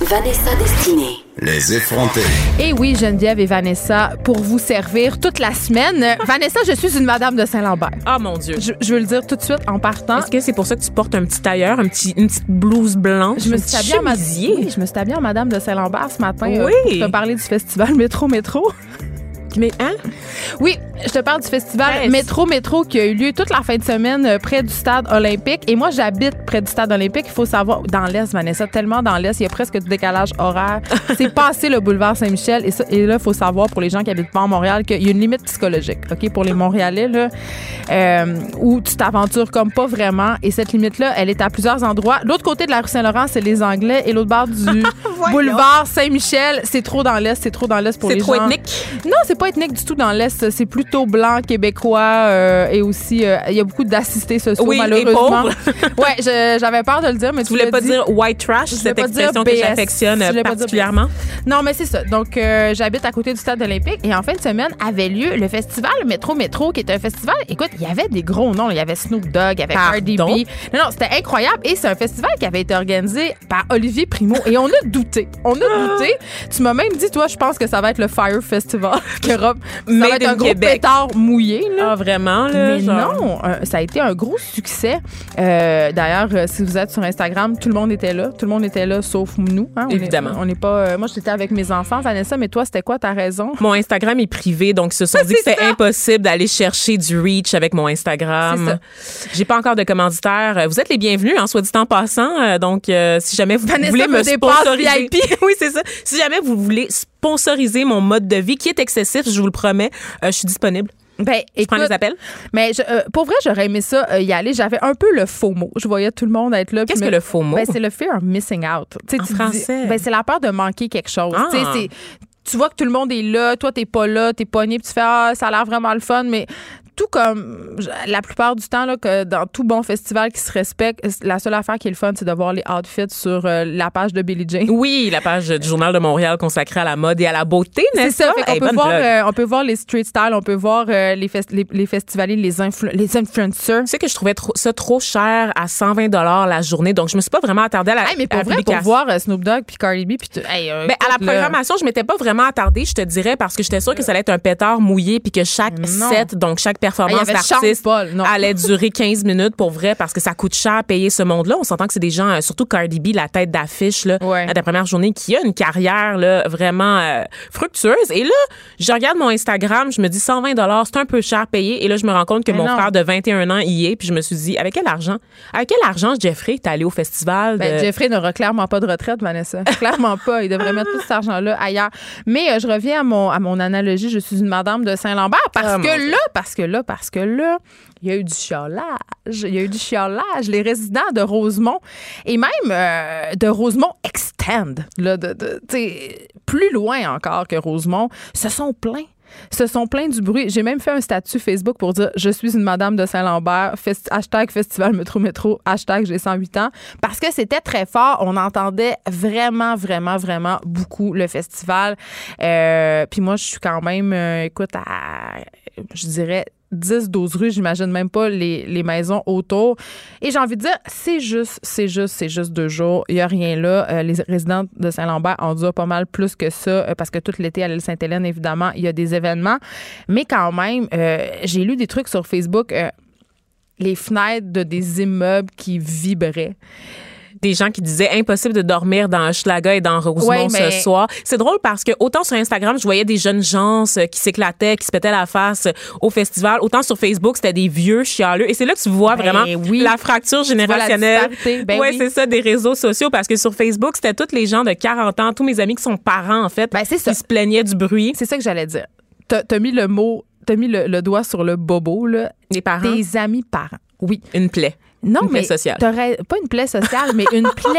Vanessa Destinée. Les effrontés. Eh oui, Geneviève et Vanessa, pour vous servir toute la semaine. Vanessa, je suis une madame de Saint-Lambert. Ah, mon Dieu. Je veux le dire tout de suite en partant. Est-ce que c'est pour ça que tu portes un petit tailleur, une petite blouse blanche? Je me suis habillée en madame de Saint-Lambert ce matin. Oui. Pour te parler du festival Métro Métro. Mais, hein? Oui, je te parle du festival Métro Métro qui a eu lieu toute la fin de semaine près du Stade olympique. Et moi, j'habite près du Stade olympique. Il faut savoir, dans l'Est, Vanessa, tellement dans l'Est, il y a presque du décalage horaire. C'est passé le boulevard Saint-Michel. Et là, il faut savoir, pour les gens qui habitent pas en Montréal, qu'il y a une limite psychologique, OK, pour les Montréalais, là, où tu t'aventures comme pas vraiment. Et cette limite-là, elle est à plusieurs endroits. L'autre côté de la rue Saint-Laurent, c'est les Anglais. Et l'autre bord du boulevard Saint-Michel, c'est trop dans l'Est pour les gens. C'est trop ethnique? Non, c'est pas ethnique du tout dans l'Est, c'est plutôt blanc, québécois et aussi il y a beaucoup d'assistés sociaux, oui, malheureusement. Ouais, j'avais peur de le dire, mais tu voulais pas dire white trash, cette expression que j'affectionne particulièrement. Non, mais c'est ça. Donc j'habite à côté du Stade olympique et en fin de semaine avait lieu le festival Métro Métro qui est un festival. Écoute, il y avait des gros noms, il y avait Snoop Dogg, il y avait Cardi B. Non, c'était incroyable et c'est un festival qui avait été organisé par Olivier Primo et on a douté. Tu m'as même dit toi, je pense que ça va être le Fire Festival. Ça va être un gros pétard mouillé. Là. Ah, vraiment? Là, mais non, ça a été un gros succès. D'ailleurs, si vous êtes sur Instagram, tout le monde était là. Tout le monde était là, sauf nous. Hein? Évidemment. On n'est pas... moi, j'étais avec mes enfants, Vanessa, mais toi, c'était quoi ta raison? Mon Instagram est privé, donc ils se sont dit que c'était impossible d'aller chercher du reach avec mon Instagram. C'est ça. J'ai pas encore de commanditaire. Vous êtes les bienvenus, en soit dit en passant. Donc, si jamais vous voulez me sponsoriser... Oui, c'est ça. Si jamais vous voulez sponsoriser mon mode de vie qui est excessif, je vous le promets, je suis disponible. Ben, écoute, je prends les appels. Mais pour vrai, j'aurais aimé ça y aller. J'avais un peu le FOMO. Je voyais tout le monde être là. Qu'est-ce que le FOMO? Ben, c'est le fear of missing out. T'sais, en français. Dis, ben, c'est la peur de manquer quelque chose. Ah. Tu vois que tout le monde est là. Toi, t'es pas là. T'es pogné. Puis tu fais, ça a l'air vraiment le fun. Mais... tout comme la plupart du temps, là, que dans tout bon festival qui se respecte, la seule affaire qui est le fun, c'est de voir les outfits sur la page de Billie Jean. Oui, la page du Journal de Montréal consacrée à la mode et à la beauté, n'est-ce pas? C'est ça. On peut voir les street styles, on peut voir les festivaliers, les influencers. Tu sais que je trouvais ça trop cher à 120 $ la journée, donc je me suis pas vraiment attardée à la publication. Mais pour vrai, pour voir Snoop Dogg puis Cardi B, à la programmation, je m'étais pas vraiment attardée, je te dirais, parce que j'étais sûre que ça allait être un pétard mouillé puis que chaque performance d'artiste allait durer 15 minutes pour vrai parce que ça coûte cher à payer ce monde-là. On s'entend que c'est des gens, surtout Cardi B, la tête d'affiche là, à la première journée, qui a une carrière là, vraiment fructueuse. Et là, je regarde mon Instagram, je me dis 120 $, c'est un peu cher payé. Et là, je me rends compte que mon frère de 21 ans y est. Puis je me suis dit, avec quel argent Jeffrey, t'es allé au festival? Jeffrey n'aura clairement pas de retraite, Vanessa. Clairement pas. Il devrait mettre tout cet argent-là ailleurs. Mais je reviens à mon analogie. Je suis une madame de Saint-Lambert parce que là, il y a eu du chialage. Les résidents de Rosemont et même de Rosemont Extend, là, plus loin encore que Rosemont, se sont plaints du bruit. J'ai même fait un statut Facebook pour dire « Je suis une madame de Saint-Lambert, hashtag Festival Métro Métro, hashtag j'ai 108 ans », parce que c'était très fort. On entendait vraiment, vraiment, vraiment beaucoup le festival. Puis moi, je suis quand même, je dirais 10-12 rues, j'imagine même pas les maisons autour. Et j'ai envie de dire, c'est juste 2 jours. Il n'y a rien là. Les résidents de Saint-Lambert endurent pas mal plus que ça parce que tout l'été à l'île Sainte-Hélène, évidemment, il y a des événements. Mais quand même, j'ai lu des trucs sur Facebook, les fenêtres des immeubles qui vibraient. Des gens qui disaient impossible de dormir dans Hochelaga et dans Rosemont ce soir. C'est drôle parce que autant sur Instagram, je voyais des jeunes gens qui s'éclataient, qui se pétaient la face au festival, autant sur Facebook, c'était des vieux chialeux. Et c'est là que tu vois vraiment la fracture générationnelle. C'est ça, des réseaux sociaux, parce que sur Facebook, c'était tous les gens de 40 ans, tous mes amis qui sont parents, en fait, qui se plaignaient du bruit. C'est ça que j'allais dire. T'as mis le doigt sur le bobo, là. Des parents. Des amis parents. Oui. Une plaie. Non, mais sociale. Pas une plaie sociale, mais une plaie,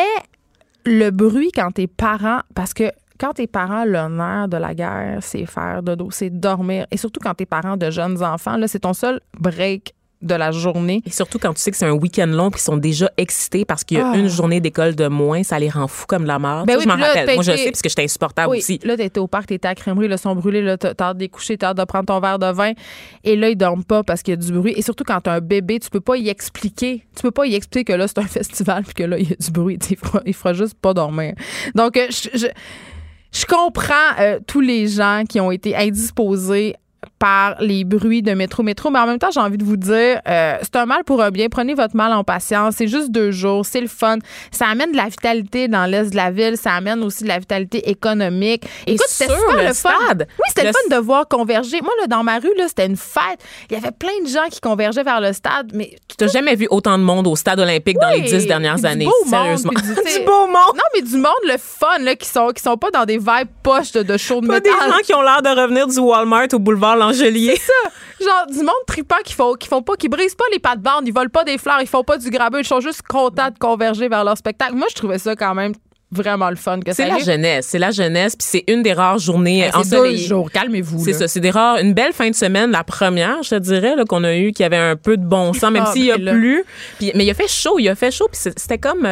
le bruit quand t'es parent, parce que quand t'es parent, le nerf de la guerre, c'est faire dodo, c'est dormir. Et surtout quand t'es parent de jeunes enfants, là, c'est ton seul break de la journée. Et surtout quand tu sais que c'est un week-end long puis qu'ils sont déjà excités parce qu'il y a une journée d'école de moins, ça les rend fous comme la mort. Ben oui, je m'en rappelle. Moi, je sais parce que j'étais insupportable aussi. Là, t'étais au parc, t'étais à la crèmerie, là, sont brûlés, là, t'as hâte d'écoucher, t'as hâte de prendre ton verre de vin. Et là, ils dorment pas parce qu'il y a du bruit. Et surtout quand t'as un bébé, tu peux pas y expliquer. Tu peux pas y expliquer que là, c'est un festival puis que là, il y a du bruit. Il fera juste pas dormir. Donc, je comprends tous les gens qui ont été indisposés par les bruits de métro. Mais en même temps, j'ai envie de vous dire, c'est un mal pour un bien. Prenez votre mal en patience. C'est juste 2 jours. C'est le fun. Ça amène de la vitalité dans l'est de la ville. Ça amène aussi de la vitalité économique. Écoute, c'était super le fun. Stade. Oui, c'était le fun de voir converger. Moi, là, dans ma rue, là, c'était une fête. Il y avait plein de gens qui convergeaient vers le stade. Mais tu n'as jamais vu autant de monde au Stade olympique dans les 10 dernières années. Beau sérieusement. Monde, du beau monde. Non, mais du monde, le fun, là, qui sont pas dans des vibes poches de show de métal. Des gens qui ont l'air de revenir du Walmart au boulevard Langelier. C'est ça. Genre, du monde tripant qui brisent pas les pattes bandes, ils volent pas des fleurs, ils font pas du grabuge, ils sont juste contents de converger vers leur spectacle. Moi, je trouvais ça quand même vraiment le fun que ça arrive. C'est la jeunesse, puis c'est une des rares journées ensoleillées. 2 jours, calmez-vous. C'est là. Ça, c'est des rares, une belle fin de semaine, la première, je te dirais, là, qu'on a eu, qui avait un peu de bon sens, même s'il y a plu. Puis, mais il a fait chaud, puis c'était comme...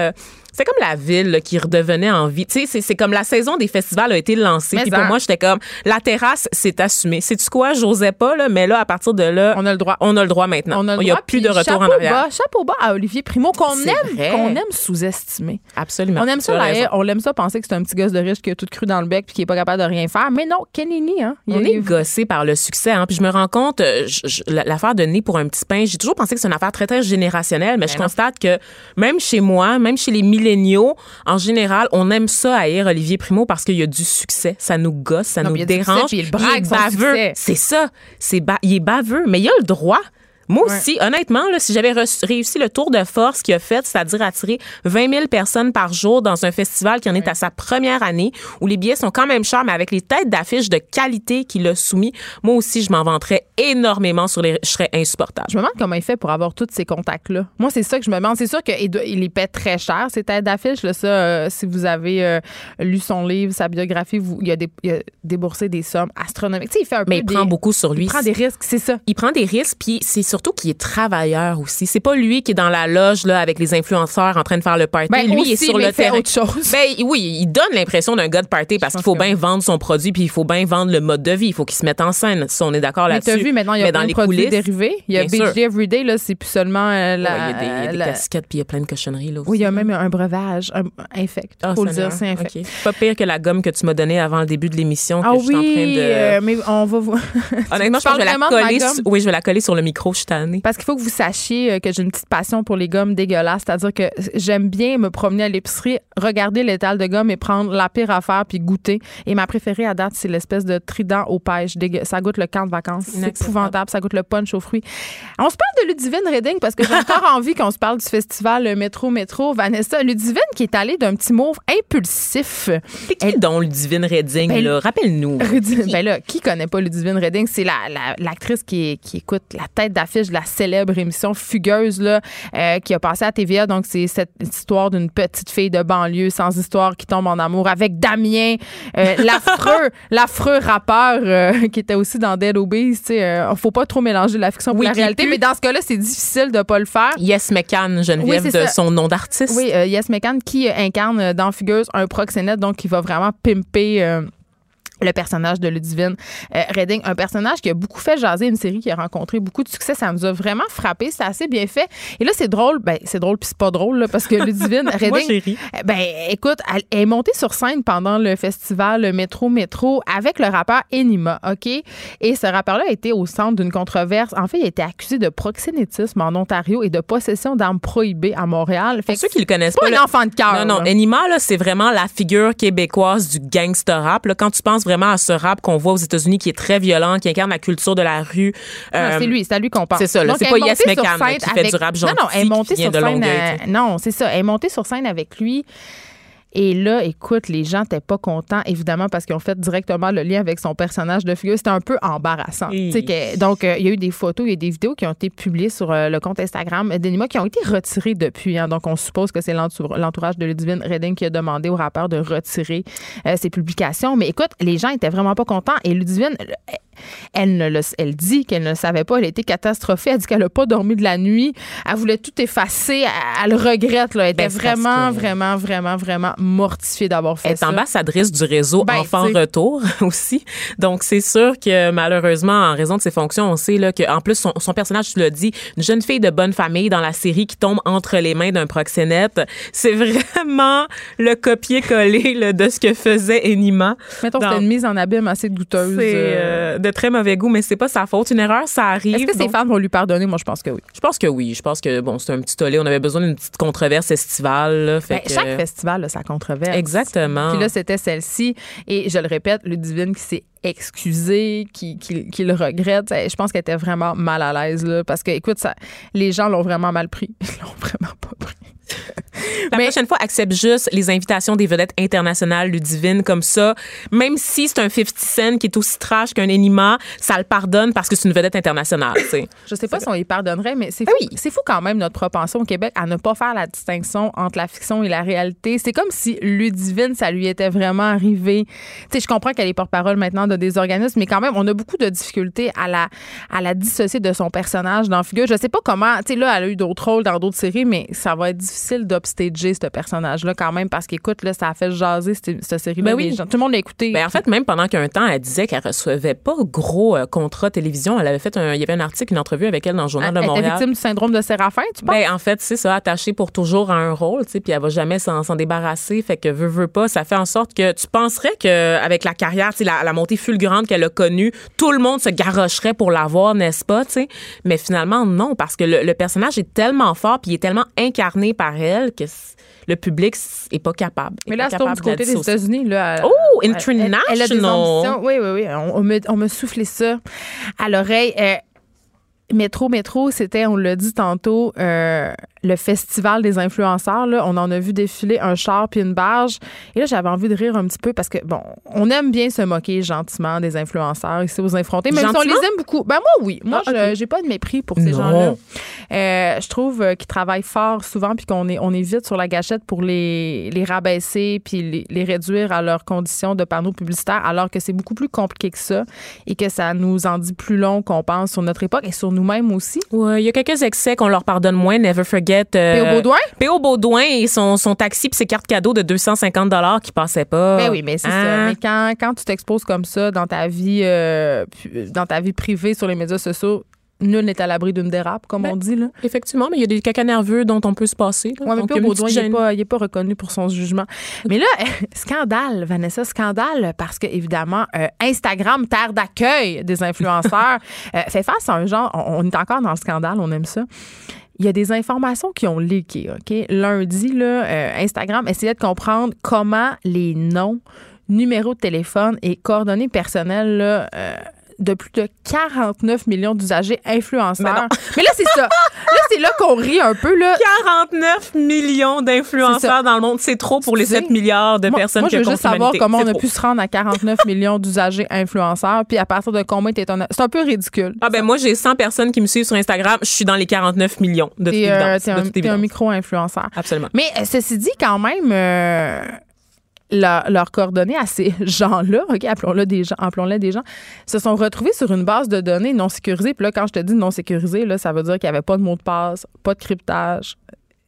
C'est comme la ville là, qui redevenait en vie. Tu sais, c'est comme la saison des festivals a été lancée. Puis pour moi, j'étais comme, la terrasse, c'est assumé. Sais-tu quoi? J'osais pas, là, mais là, à partir de là, on a le droit maintenant. Il n'y a plus de retour en arrière. Chapeau bas à Olivier Primo, qu'on aime sous-estimer. Absolument. On aime ça, penser que c'est un petit gosse de riche qui a tout cru dans le bec puis qui n'est pas capable de rien faire. Mais non, Kenini, hein? On est gossé par le succès. Hein? Puis je me rends compte, l'affaire de nez pour un petit pain, j'ai toujours pensé que c'est une affaire très, très générationnelle, mais je constate que même chez moi, même chez les milléniaux, en général, on aime ça haïr Olivier Primo parce qu'il y a du succès. Ça nous gosse, ça nous dérange. Succès, il est baveux. C'est ça. Il est baveux, mais il a le droit. Moi aussi, honnêtement, là, si j'avais réussi le tour de force qu'il a fait, c'est-à-dire attirer 20 000 personnes par jour dans un festival qui en est à sa première année, où les billets sont quand même chers, mais avec les têtes d'affiche de qualité qu'il a soumis, moi aussi, je m'en vanterais énormément je serais insupportable. Je me demande comment il fait pour avoir tous ces contacts-là. Moi, c'est ça que je me demande. C'est sûr qu'il les paie très cher, ces têtes d'affiche. Là, ça, si vous avez lu son livre, sa biographie, il a déboursé des sommes astronomiques. Tu sais, il fait un peu mais il prend beaucoup sur lui. Il prend des risques, c'est ça. Il prend des risques, puis c'est surtout qu'il est travailleur aussi. C'est pas lui qui est dans la loge là, avec les influenceurs en train de faire le party. Ben, lui, aussi, il est sur le terrain. Autre chose. Ben, oui, il donne l'impression d'un gars de party parce qu'il faut bien vendre son produit puis il faut bien vendre le mode de vie. Il faut qu'il se mette en scène. Si on est d'accord là-dessus. Mais t'as vu, maintenant, il y a plein de produits dérivés. Il y a BG Everyday, là, c'est plus seulement il y a des casquettes puis il y a plein de cochonneries. Là, aussi. Oui, il y a même un breuvage infect. Faut le dire, c'est infect. Okay. Pas pire que la gomme que tu m'as donnée avant le début de l'émission que je suis en train de... mais on va voir. Honnêtement, je vais la coller sur le micro. Parce qu'il faut que vous sachiez que j'ai une petite passion pour les gommes dégueulasses. C'est-à-dire que j'aime bien me promener à l'épicerie, regarder l'étal de gomme et prendre la pire affaire puis goûter. Et ma préférée à date, c'est l'espèce de trident aux pêches. Ça goûte le camp de vacances. C'est épouvantable. Ça goûte le punch aux fruits. On se parle de Ludivine Reding parce que j'ai encore envie qu'on se parle du festival Métro. Vanessa, Ludivine qui est allée d'un petit move impulsif. C'est qui donc Ludivine Reding? Ben, là? Rappelle-nous. Ben là, qui connaît pas Ludivine Reding? C'est l'actrice qui écoute la tête d'affiche de la célèbre émission Fugueuse là, qui a passé à TVA. Donc, c'est cette histoire d'une petite fille de banlieue sans histoire qui tombe en amour avec Damien, l'affreux rappeur qui était aussi dans Dead Obies. Il ne faut pas trop mélanger la fiction pour la réalité, mais dans ce cas-là, c'est difficile de ne pas le faire. Yes Mccan, Geneviève, de son nom d'artiste. Oui, Yes Mccan qui incarne dans Fugueuse un proxénète, donc qui va vraiment pimper... le personnage de Ludivine Reding, un personnage qui a beaucoup fait jaser, une série qui a rencontré beaucoup de succès. Ça nous a vraiment frappé, c'est assez bien fait. Et là, c'est drôle puis c'est pas drôle là, parce que Ludivine Reding, moi, j'ai ri. Ben écoute, elle est montée sur scène pendant le festival Métro avec le rappeur Enima, ok. Et ce rappeur-là a été au centre d'une controverse. En fait, il a été accusé de proxénétisme en Ontario et de possession d'armes prohibées à Montréal. Fait que ceux qui le connaissent pas, un enfant de cœur. Non, Enima là, c'est vraiment la figure québécoise du gangster rap. Là, quand tu penses vraiment à ce rap qu'on voit aux États-Unis qui est très violent, qui incarne la culture de la rue. Non, c'est à lui qu'on parle. C'est ça, là, donc, c'est pas Yes Mccan qui fait du rap gentil. Non, elle est montée sur scène. Non, c'est ça, elle est montée sur scène avec lui. Et là, écoute, les gens n'étaient pas contents, évidemment, parce qu'ils ont fait directement le lien avec son personnage de Fugueuse. C'était un peu embarrassant. Donc, il y a eu des photos, il y a des vidéos qui ont été publiées sur le compte Instagram d'Enima qui ont été retirées depuis. Hein. Donc, on suppose que c'est l'entourage de Ludivine Reding qui a demandé au rappeur de retirer ses publications. Mais écoute, les gens n'étaient vraiment pas contents. Et Ludivine, Elle dit qu'elle ne le savait pas. Elle était catastrophée. Elle dit qu'elle n'a pas dormi de la nuit. Elle voulait tout effacer. Elle le regrette. Là. Elle était vraiment mortifiée d'avoir fait ça. Elle est ambassadrice du réseau Enfants Retour aussi. Donc, c'est sûr que malheureusement, en raison de ses fonctions, on sait là, qu'en plus, son personnage, tu l'as dit, une jeune fille de bonne famille dans la série qui tombe entre les mains d'un proxénète. C'est vraiment le copier-coller là, de ce que faisait Enima. Mettons que c'était une mise en abîme assez douteuse. C'est de très mauvais goût, mais c'est pas sa faute. Une erreur, ça arrive. Est-ce que ces femmes vont lui pardonner? Moi, je pense que oui. Je pense que, bon, c'est un petit tollé. On avait besoin d'une petite controverse estivale. Là, fait chaque festival a sa controverse. Exactement. Puis là, c'était celle-ci. Et je le répète, Ludivine qui s'est excusée, qui le regrette. Je pense qu'elle était vraiment mal à l'aise. Là, parce que, écoute, ça, les gens l'ont vraiment mal pris. Ils l'ont vraiment pas pris. La prochaine fois, accepte juste les invitations des vedettes internationales, Ludivine, comme ça. Même si c'est un 50 Cent qui est aussi trash qu'un Enima, ça le pardonne parce que c'est une vedette internationale. T'sais. Je sais pas si on y pardonnerait, mais c'est fou. Oui. C'est fou quand même notre propension au Québec à ne pas faire la distinction entre la fiction et la réalité. C'est comme si Ludivine, ça lui était vraiment arrivé. T'sais, je comprends qu'elle est porte-parole maintenant de des organismes, mais quand même, on a beaucoup de difficultés à la dissocier de son personnage dans Fugueuse. Je sais pas comment. T'sais, là, elle a eu d'autres rôles dans d'autres séries, mais ça va être difficile d'upstager ce personnage-là quand même parce qu'écoute, là, ça a fait jaser cette série-là. Ben oui. Tout le monde l'a écouté. Ben en fait, même pendant qu'un temps, elle disait qu'elle recevait pas gros contrat télévision. Elle avait fait il y avait un article, une entrevue avec elle dans le Journal de Montréal. Elle était victime du syndrome de Séraphin, tu penses? Ben en fait, c'est ça, attachée pour toujours à un rôle, tu sais, puis elle va jamais s'en débarrasser. Fait que veut pas, ça fait en sorte que tu penserais qu'avec la carrière, tu sais, la montée fulgurante qu'elle a connue, tout le monde se garrocherait pour l'avoir, n'est-ce pas, tu sais? Mais finalement, non, parce que le personnage est tellement fort puis il est tellement incarné par elle que le public n'est pas capable. Mais là, elle se tourne du côté des États-Unis. Là, international! Elle a des ambitions. Oui. On me soufflait ça à l'oreille. Métro, c'était, on l'a dit tantôt, le festival des influenceurs. Là, on en a vu défiler un char puis une barge. Et là, j'avais envie de rire un petit peu parce que, bon, on aime bien se moquer gentiment des influenceurs ici aux Infrontés. Même si on les aime beaucoup. Ben moi, oui. Moi, j'ai pas de mépris pour ces gens-là. Je trouve qu'ils travaillent fort souvent puis qu'on est vite sur la gâchette pour les rabaisser puis les réduire à leurs conditions de panneaux publicitaires, alors que c'est beaucoup plus compliqué que ça et que ça nous en dit plus long qu'on pense sur notre époque et sur nous-mêmes aussi. Ouais, il y a quelques excès qu'on leur pardonne moins. Never forget. Péo Baudouin? Péo Baudouin et son taxi puis ses cartes cadeaux de 250 $ qui passaient pas. Ben oui, mais c'est ça. Mais quand tu t'exposes comme ça dans ta vie privée sur les médias sociaux, nul n'est à l'abri d'une dérape, comme on dit. Là. Effectivement, mais il y a des cacas nerveux dont on peut se passer. Oui, mais Péo Baudouin, il n'est pas reconnu pour son jugement. Mais là, scandale, Vanessa, scandale, parce que, évidemment, Instagram, terre d'accueil des influenceurs, fait face à un genre. On est encore dans le scandale, on aime ça. Il y a des informations qui ont leaké, OK? Lundi, là, Instagram essayait de comprendre comment les noms, numéros de téléphone et coordonnées personnelles, là, de plus de 49 millions d'usagers influenceurs. Mais là, c'est ça. Là, c'est là qu'on rit un peu. Là. 49 millions d'influenceurs dans le monde. C'est trop pour les 7 milliards de personnes qui comptent l'humanité. Moi, je veux juste savoir comment on a pu se rendre à 49 millions d'usagers influenceurs, puis à partir de combien t'es ton... C'est un peu ridicule. Ah ben moi, j'ai 100 personnes qui me suivent sur Instagram. Je suis dans les 49 millions de toute évidence. T'es un micro-influenceur. Absolument. Mais ceci dit, quand même... leurs coordonnées à ces gens-là, OK, appelons-les des gens, se sont retrouvés sur une base de données non sécurisée. Puis là, quand je te dis non sécurisée, là, ça veut dire qu'il n'y avait pas de mot de passe, pas de cryptage.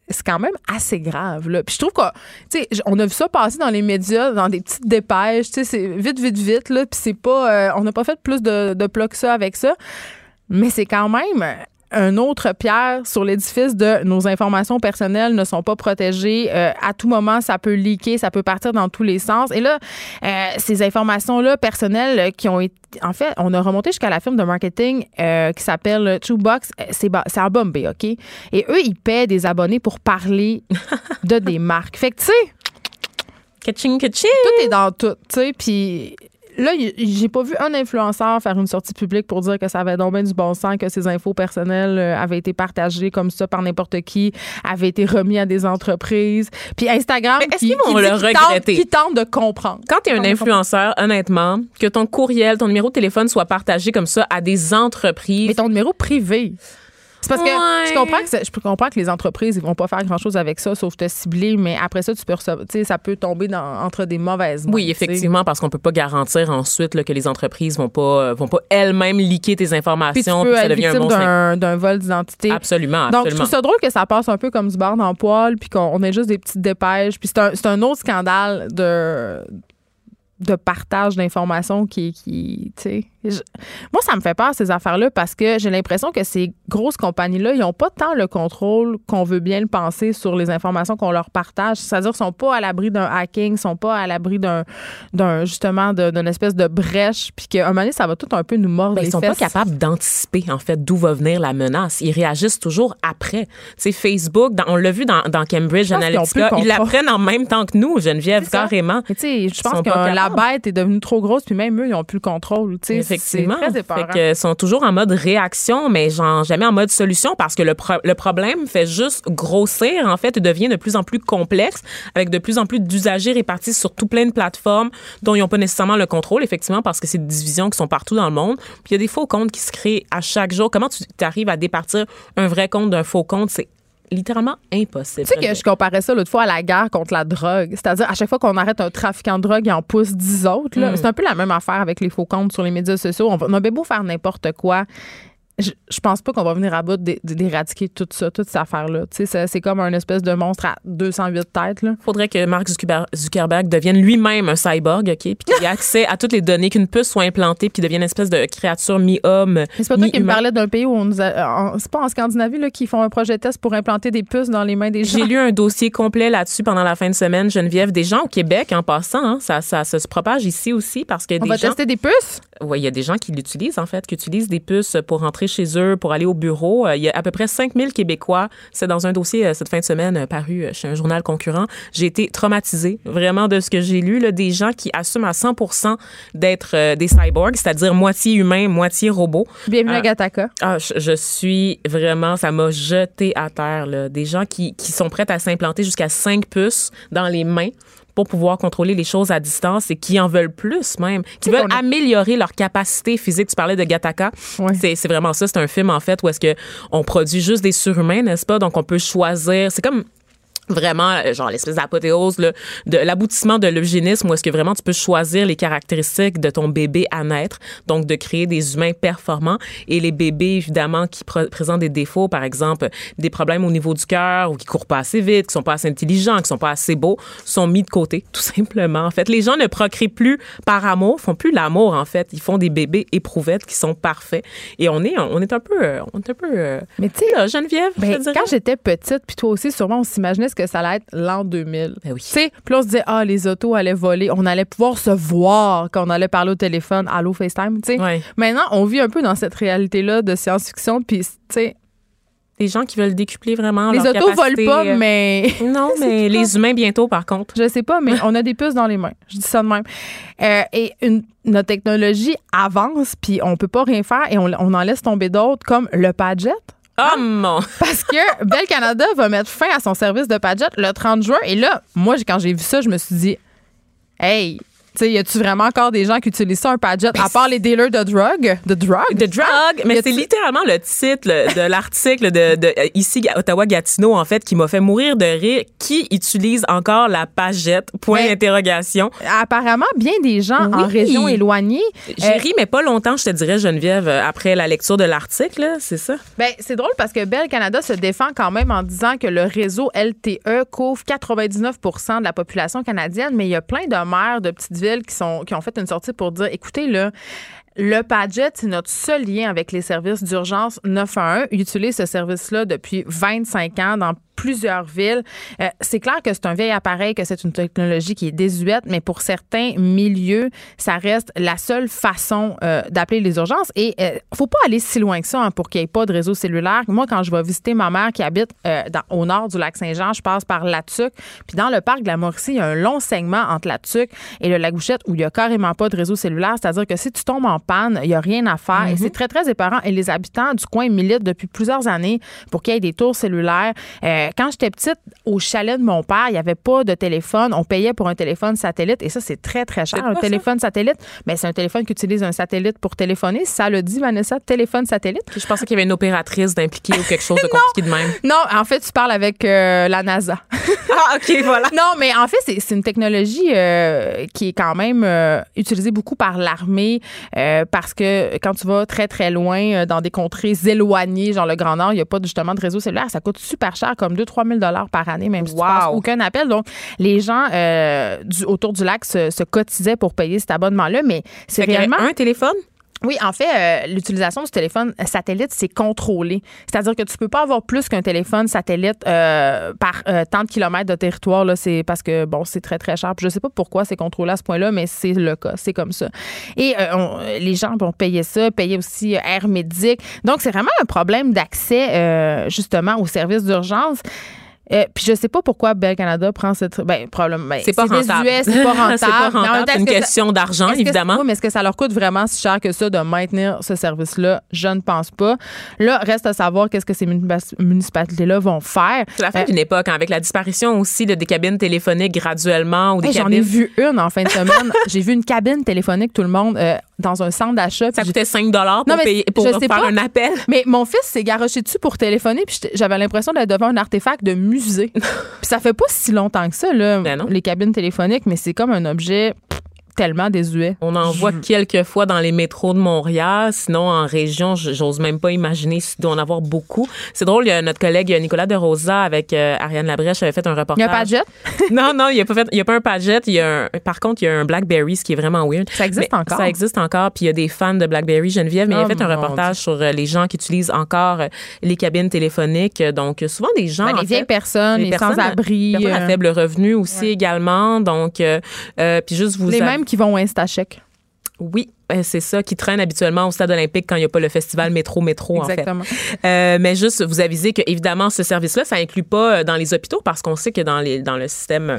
C'est quand même assez grave, là. Puis je trouve qu'on a vu ça passer dans les médias, dans des petites dépêches. Tu sais, c'est vite, là. Puis c'est pas... on n'a pas fait plus de plats que ça avec ça. Mais c'est quand même... un autre pierre sur l'édifice de nos informations personnelles ne sont pas protégées. À tout moment, ça peut leaker, ça peut partir dans tous les sens. Et là, ces informations-là personnelles qui ont été... En fait, on a remonté jusqu'à la firme de marketing qui s'appelle Truebox. C'est à Bombay, OK? Et eux, ils paient des abonnés pour parler de des marques. Fait que, tu sais... Ka-ching, ka-ching. Tout est dans tout, tu sais, puis... Là, j'ai pas vu un influenceur faire une sortie publique pour dire que ça avait donc bien du bon sens, que ses infos personnelles avaient été partagées comme ça par n'importe qui, avaient été remis à des entreprises. Puis Instagram, qui tente de comprendre. Quand t'es un influenceur, honnêtement, que ton courriel, ton numéro de téléphone soit partagé comme ça à des entreprises... Mais ton numéro privé... C'est parce que je comprends que les entreprises, ils vont pas faire grand-chose avec ça, sauf te cibler, mais après ça, tu peux ça peut tomber entre des mauvaises mains. Oui, effectivement, parce qu'on peut pas garantir ensuite là, que les entreprises vont pas elles-mêmes liquer tes informations. Puis tu peux être victime d'un vol d'identité. Absolument. Donc, je trouve ça drôle que ça passe un peu comme du beurre dans le poêle, puis qu'on ait juste des petites dépêches. Puis c'est un autre scandale de partage d'informations qui tu sais. Moi, ça me fait peur, ces affaires-là, parce que j'ai l'impression que ces grosses compagnies-là, ils n'ont pas tant le contrôle qu'on veut bien le penser sur les informations qu'on leur partage. C'est-à-dire qu'ils ne sont pas à l'abri d'un hacking, ils ne sont pas à l'abri d'une espèce de brèche, puis qu'à un moment donné, ça va tout un peu nous mordre les fesses. Ils ne sont pas capables d'anticiper, en fait, d'où va venir la menace. Ils réagissent toujours après. Tu sais, Facebook, on l'a vu dans Cambridge Analytica, ils la prennent en même temps que nous, Geneviève, carrément. Tu sais, je pense que la bête est devenue trop grosse, puis même eux, ils n'ont plus le contrôle, tu sais. Effectivement. C'est très fait que sont toujours en mode réaction, mais jamais en mode solution, parce que le problème fait juste grossir, en fait, et devient de plus en plus complexe, avec de plus en plus d'usagers répartis sur tout plein de plateformes dont ils n'ont pas nécessairement le contrôle, effectivement, parce que c'est des divisions qui sont partout dans le monde. Puis il y a des faux comptes qui se créent à chaque jour. Comment tu arrives à départir un vrai compte d'un faux compte? C'est littéralement impossible. Tu sais que je comparais ça l'autre fois à la guerre contre la drogue. C'est-à-dire, à chaque fois qu'on arrête un trafiquant de drogue, il en pousse 10 autres. Là. C'est un peu la même affaire avec les faux comptes sur les médias sociaux. On a bien beau faire n'importe quoi. Je pense pas qu'on va venir à bout d'éradiquer tout ça, toute cette affaire-là. Tu sais, c'est comme un espèce de monstre à 208 têtes. Il faudrait que Mark Zuckerberg devienne lui-même un cyborg, OK? Puis qu'il ait accès à toutes les données, qu'une puce soit implantée, puis qu'il devienne une espèce de créature mi-homme. Mais c'est pas toi qui me parlais d'un pays où on nous a. C'est pas en Scandinavie là, qu'ils font un projet test pour implanter des puces dans les mains des gens. J'ai lu un dossier complet là-dessus pendant la fin de semaine, Geneviève. Des gens au Québec, en passant, hein, ça se propage ici aussi parce que. On va tester des puces? Oui, il y a des gens qui l'utilisent, en fait, qui utilisent des puces pour rentrer chez eux, pour aller au bureau. Il y a à peu près 5000 Québécois. C'est dans un dossier cette fin de semaine paru chez un journal concurrent. J'ai été traumatisée vraiment de ce que j'ai lu. Là, des gens qui assument à 100% d'être des cyborgs, c'est-à-dire moitié humain, moitié robot. Bienvenue à Gattaca. Je suis vraiment... Ça m'a jetée à terre. Là. Des gens qui sont prêts à s'implanter jusqu'à 5 puces dans les mains pour pouvoir contrôler les choses à distance et qui en veulent plus même, qui veulent améliorer leur capacité physique. Tu parlais de Gattaca. Ouais. C'est vraiment ça. C'est un film, en fait, où est-ce qu'on produit juste des surhumains, n'est-ce pas? Donc, on peut choisir... C'est comme... vraiment, genre l'espèce d'apothéose, là, de l'aboutissement de l'eugénisme, où est-ce que vraiment tu peux choisir les caractéristiques de ton bébé à naître, donc de créer des humains performants. Et les bébés, évidemment, qui présentent des défauts, par exemple, des problèmes au niveau du cœur, ou qui courent pas assez vite, qui sont pas assez intelligents, qui sont pas assez beaux, sont mis de côté, tout simplement. En fait, les gens ne procréent plus par amour, font plus l'amour, en fait. Ils font des bébés éprouvettes qui sont parfaits. Et on est un peu... Mais tu sais, Geneviève, ben, quand j'étais petite, puis toi aussi, sûrement, on s'imaginait que ça allait être l'an 2000. Ben oui. Tu sais, puis on se disait, les autos allaient voler, on allait pouvoir se voir quand on allait parler au téléphone, allô, FaceTime, tu sais. Ouais. Maintenant, on vit un peu dans cette réalité-là de science-fiction, puis tu sais... Des gens qui veulent décupler vraiment leur capacité. Les autos volent pas, mais... Non, mais les humains bientôt, par contre. Je sais pas, mais on a des puces dans les mains. Je dis ça de même. Et notre technologie avance, puis on peut pas rien faire, et on en laisse tomber d'autres, comme le Padjet. Oh mon! Parce que Bell Canada va mettre fin à son service de Padjet le 30 juin. Et là, moi, quand j'ai vu ça, je me suis dit, hey, tu sais, y a-tu vraiment encore des gens qui utilisent ça, un Padjet, à part les dealers de drogue? Mais c'est littéralement le titre de l'article de ici, Ottawa-Gatineau, en fait, qui m'a fait mourir de rire. Qui utilise encore la Padjet? Point d'interrogation. Apparemment, bien des gens en région éloignée. J'ai ri, mais pas longtemps, je te dirais, Geneviève, après la lecture de l'article, là, c'est ça? Bien, c'est drôle parce que Bell Canada se défend quand même en disant que le réseau LTE couvre 99% de la population canadienne, mais il y a plein de maires de petites villes qui ont fait une sortie pour dire, écoutez, là, le Padjet, c'est notre seul lien avec les services d'urgence 911. Ils utilisent ce service-là depuis 25 ans dans plusieurs villes. C'est clair que c'est un vieil appareil, que c'est une technologie qui est désuète, mais pour certains milieux, ça reste la seule façon d'appeler les urgences. Et faut pas aller si loin que ça, hein, pour qu'il n'y ait pas de réseau cellulaire. Moi, quand je vais visiter ma mère qui habite au nord du lac Saint-Jean, je passe par La Tuque. Puis dans le parc de la Mauricie, il y a un long segment entre La Tuque et le lac Ouchette où il n'y a carrément pas de réseau cellulaire. C'est-à-dire que si tu tombes en panne. Il n'y a rien à faire. Mm-hmm. Et c'est très, très épeurant. Et les habitants du coin militent depuis plusieurs années pour qu'il y ait des tours cellulaires. Quand j'étais petite, au chalet de mon père, il n'y avait pas de téléphone. On payait pour un téléphone satellite. Et ça, c'est très, très cher. Un téléphone satellite, mais c'est un téléphone qui utilise un satellite pour téléphoner. Ça le dit, Vanessa, téléphone satellite. Je pensais qu'il y avait une opératrice d'impliquer ou quelque chose de compliqué de même. Non, en fait, tu parles avec la NASA. Ah, OK, voilà. Non, mais en fait, c'est une technologie qui est quand même utilisée beaucoup par l'armée parce que quand tu vas très, très loin dans des contrées éloignées, genre le Grand Nord, il n'y a pas justement de réseau cellulaire. Ça coûte super cher, comme 2-3 000 par année, même si tu passes aucun appel. Donc, les gens autour du lac se cotisaient pour payer cet abonnement-là, mais c'est réellement... un téléphone? Oui, en fait, l'utilisation du téléphone satellite, c'est contrôlé. C'est-à-dire que tu peux pas avoir plus qu'un téléphone satellite par tant de kilomètres de territoire. Là, c'est parce que, bon, c'est très, très cher. Puis je sais pas pourquoi c'est contrôlé à ce point-là, mais c'est le cas. C'est comme ça. Et les gens vont payer ça, payer aussi Air Médic. Donc, c'est vraiment un problème d'accès, justement, aux services d'urgence. Puis je sais pas pourquoi Bell Canada prend cette... C'est pas rentable. C'est une question d'argent, évidemment. Oui, mais est-ce que ça leur coûte vraiment si cher que ça de maintenir ce service-là? Je ne pense pas. Là, reste à savoir qu'est-ce que ces municipalités-là vont faire. C'est la fin d'une époque, hein, avec la disparition aussi de des cabines téléphoniques graduellement. Ou des cabines... J'en ai vu une en fin de semaine. J'ai vu une cabine téléphonique, tout le monde... dans un centre d'achat. Ça coûtait 5 $ pour faire un appel. Mais mon fils s'est garoché dessus pour téléphoner, puis j'avais l'impression d'être devant un artefact de musée. Puis ça fait pas si longtemps que ça, là, ben les cabines téléphoniques, mais c'est comme un objet... tellement désuet. On en voit quelques fois dans les métros de Montréal. Sinon, en région, j'ose même pas imaginer s'il doit en avoir beaucoup. C'est drôle, notre collègue Nicolas de Rosa avec Ariane Labrèche avait fait un reportage. Il y a un Padgett? Non, il y a pas un Padgett. Par contre, il y a un Blackberry, ce qui est vraiment weird. Ça existe encore? Ça existe encore. Puis il y a des fans de Blackberry, Geneviève, mais il a fait un reportage sur les gens qui utilisent encore les cabines téléphoniques. Donc, souvent des gens... les vieilles personnes, les sans-abri. Les personnes à faible revenu aussi également. Donc, puis juste vous... qui vont au Instachèque. Oui, c'est ça, qui traîne habituellement au Stade olympique quand il n'y a pas le festival Métro Métro, en fait. Exactement. Mais juste vous aviser que, évidemment, ce service-là, ça inclut pas dans les hôpitaux parce qu'on sait que dans le système